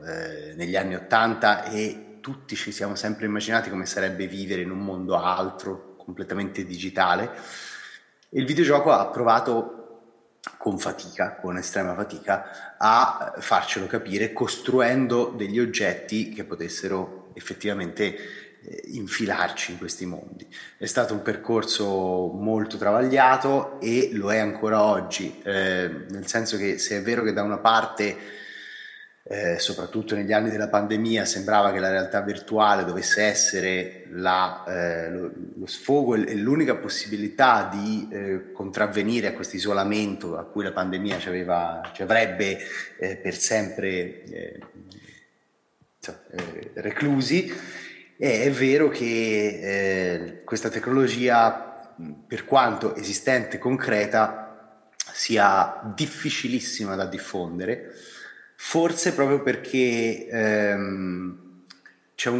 negli anni '80, e tutti ci siamo sempre immaginati come sarebbe vivere in un mondo altro, completamente digitale, e il videogioco ha provato con estrema fatica, a farcelo capire, costruendo degli oggetti che potessero effettivamente infilarci in questi mondi. È stato un percorso molto travagliato e lo è ancora oggi, nel senso che, se è vero che da una parte, soprattutto negli anni della pandemia, sembrava che la realtà virtuale dovesse essere lo sfogo e l'unica possibilità di contravvenire a questo isolamento a cui la pandemia ci avrebbe per sempre reclusi, è vero che questa tecnologia, per quanto esistente e concreta, sia difficilissima da diffondere. Forse proprio perché c'è uno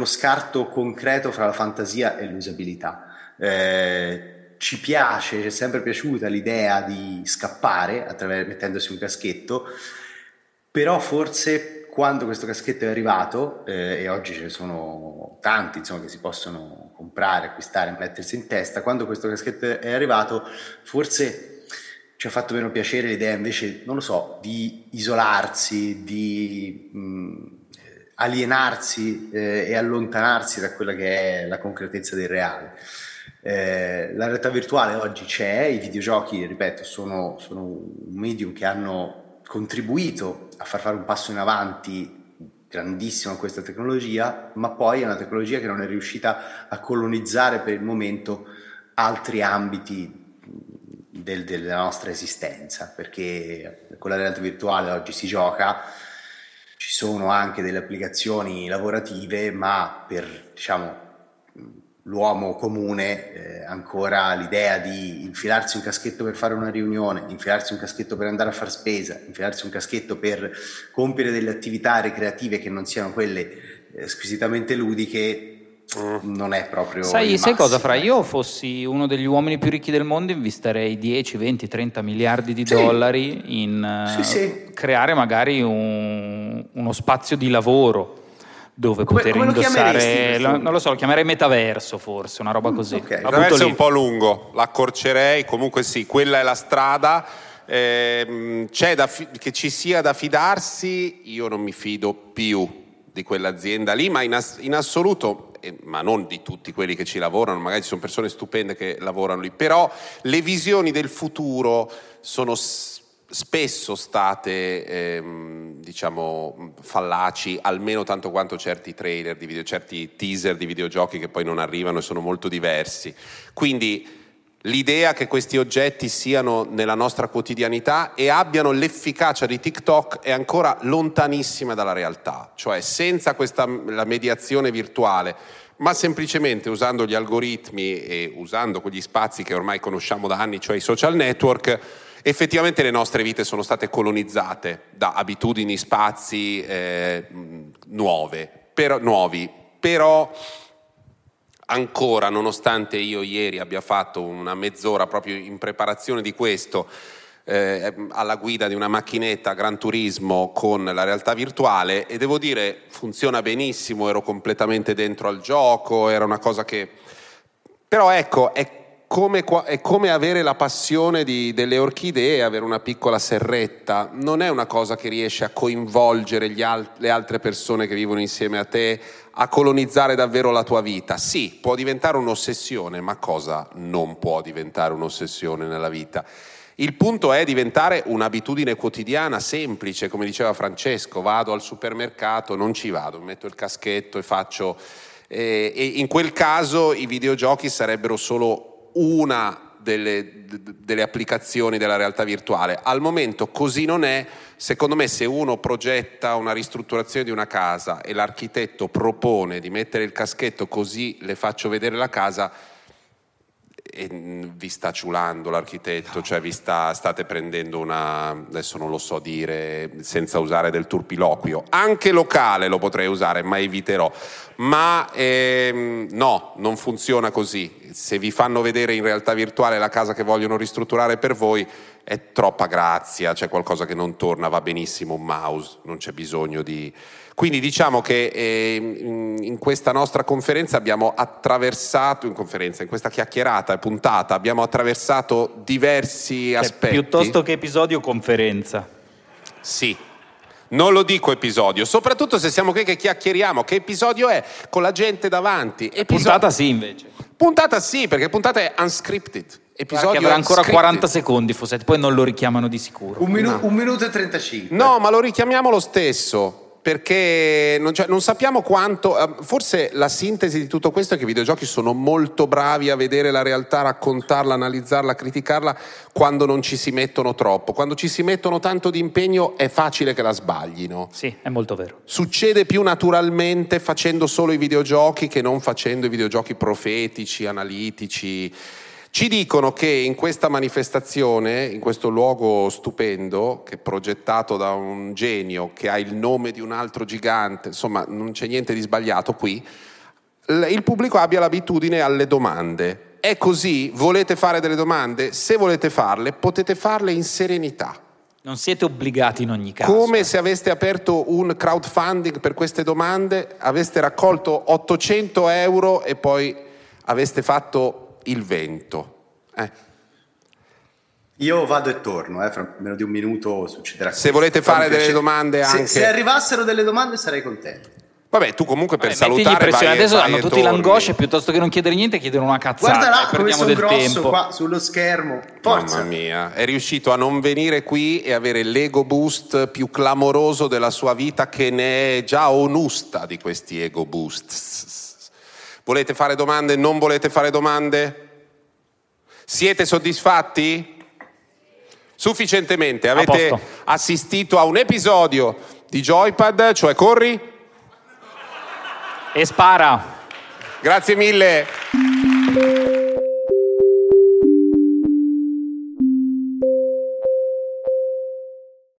scarto concreto fra la fantasia e l'usabilità. Ci è sempre piaciuta l'idea di scappare mettendosi un caschetto, però forse quando questo caschetto è arrivato, e oggi ce ne sono tanti, insomma, che si possono comprare, acquistare, mettersi in testa, quando questo caschetto è arrivato forse ci ha fatto meno piacere l'idea, invece, non lo so, di isolarsi, di alienarsi e allontanarsi da quella che è la concretezza del reale. La realtà virtuale oggi c'è, i videogiochi, ripeto, sono un medium che hanno contribuito a far fare un passo in avanti grandissimo a questa tecnologia, ma poi è una tecnologia che non è riuscita a colonizzare per il momento altri ambiti della nostra esistenza, perché con la realtà virtuale oggi si gioca, ci sono anche delle applicazioni lavorative, ma per, diciamo, l'uomo comune ancora l'idea di infilarsi un caschetto per fare una riunione, infilarsi un caschetto per andare a far spesa, infilarsi un caschetto per compiere delle attività ricreative che non siano quelle squisitamente ludiche, non è proprio. Sai cosa, Fra? Io fossi uno degli uomini più ricchi del mondo, investerei 10, 20, 30 miliardi di dollari in creare magari uno spazio di lavoro dove poter indossare, non lo so, lo chiamerei metaverso, forse una roba così. Okay. Metaverso è un po' lungo, l'accorcerei, comunque sì, quella è la strada. Che ci sia da fidarsi, io non mi fido più di quell'azienda lì, ma in assoluto, ma non di tutti quelli che ci lavorano, magari ci sono persone stupende che lavorano lì, però le visioni del futuro sono spesso state diciamo fallaci, almeno tanto quanto certi trailer di video, certi teaser di videogiochi che poi non arrivano e sono molto diversi. Quindi l'idea che questi oggetti siano nella nostra quotidianità e abbiano l'efficacia di TikTok è ancora lontanissima dalla realtà, cioè senza questa, la mediazione virtuale, ma semplicemente usando gli algoritmi e usando quegli spazi che ormai conosciamo da anni, cioè i social network, effettivamente le nostre vite sono state colonizzate da abitudini, spazi nuovi, però ancora, nonostante io ieri abbia fatto una mezz'ora proprio in preparazione di questo, alla guida di una macchinetta Gran Turismo con la realtà virtuale, e devo dire funziona benissimo, ero completamente dentro al gioco, era una cosa che... Però ecco, è come avere la passione delle orchidee, avere una piccola serretta, non è una cosa che riesce a coinvolgere le altre persone che vivono insieme a te, a colonizzare davvero la tua vita. Sì, può diventare un'ossessione, ma cosa non può diventare un'ossessione nella vita? Il punto è diventare un'abitudine quotidiana semplice, come diceva Francesco, vado al supermercato, non ci vado, metto il caschetto e faccio... E in quel caso i videogiochi sarebbero solo una delle applicazioni della realtà virtuale. Al momento così non è. Secondo me, se uno progetta una ristrutturazione di una casa e l'architetto propone di mettere il caschetto così le faccio vedere la casa, vi sta ciulando l'architetto, no. Cioè state prendendo una, adesso non lo so dire senza usare del turpiloquio, anche locale lo potrei usare ma eviterò, ma no, non funziona così. Se vi fanno vedere in realtà virtuale la casa che vogliono ristrutturare per voi, è troppa grazia, c'è qualcosa che non torna, va benissimo un mouse, non c'è bisogno di... Quindi diciamo che in questa nostra conferenza abbiamo attraversato, in questa chiacchierata e puntata abbiamo attraversato diversi aspetti. Piuttosto che episodio, conferenza. Sì, non lo dico episodio, soprattutto se siamo qui che chiacchieriamo, che episodio è? Con la gente davanti. Puntata sì invece. Puntata sì, perché puntata è unscripted. Episodio avrà ancora scripted. 40 secondi Fossetti, poi non lo richiamano di sicuro. Un minuto e 35. No, ma lo richiamiamo lo stesso. Perché non sappiamo quanto, forse la sintesi di tutto questo è che i videogiochi sono molto bravi a vedere la realtà, raccontarla, analizzarla, criticarla, quando non ci si mettono troppo. Quando ci si mettono tanto di impegno è facile che la sbaglino. Sì, è molto vero. Succede più naturalmente facendo solo i videogiochi che non facendo i videogiochi profetici, analitici. Ci dicono che in questa manifestazione, in questo luogo stupendo, che è progettato da un genio, che ha il nome di un altro gigante, insomma non c'è niente di sbagliato qui, il pubblico abbia l'abitudine alle domande. È così? Volete fare delle domande? Se volete farle, potete farle in serenità. Non siete obbligati in ogni caso. Come se aveste aperto un crowdfunding per queste domande, aveste raccolto 800 euro e poi aveste fatto... il vento. Io vado e torno, fra meno di un minuto succederà. Se volete fare delle domande anche... se arrivassero delle domande sarei contento. Vabbè, tu comunque per salutare vai, adesso hanno tutti l'angoscia, piuttosto che non chiedere niente chiedono una cazzata. Guarda là, perdiamo del tempo qua sullo schermo. Forza. Mamma mia, è riuscito a non venire qui e avere l'ego boost più clamoroso della sua vita, che ne è già onusta di questi ego boost. Volete fare domande? Non volete fare domande? Siete soddisfatti? Sufficientemente? Avete assistito a un episodio di Joypad, cioè corri e spara. Grazie mille.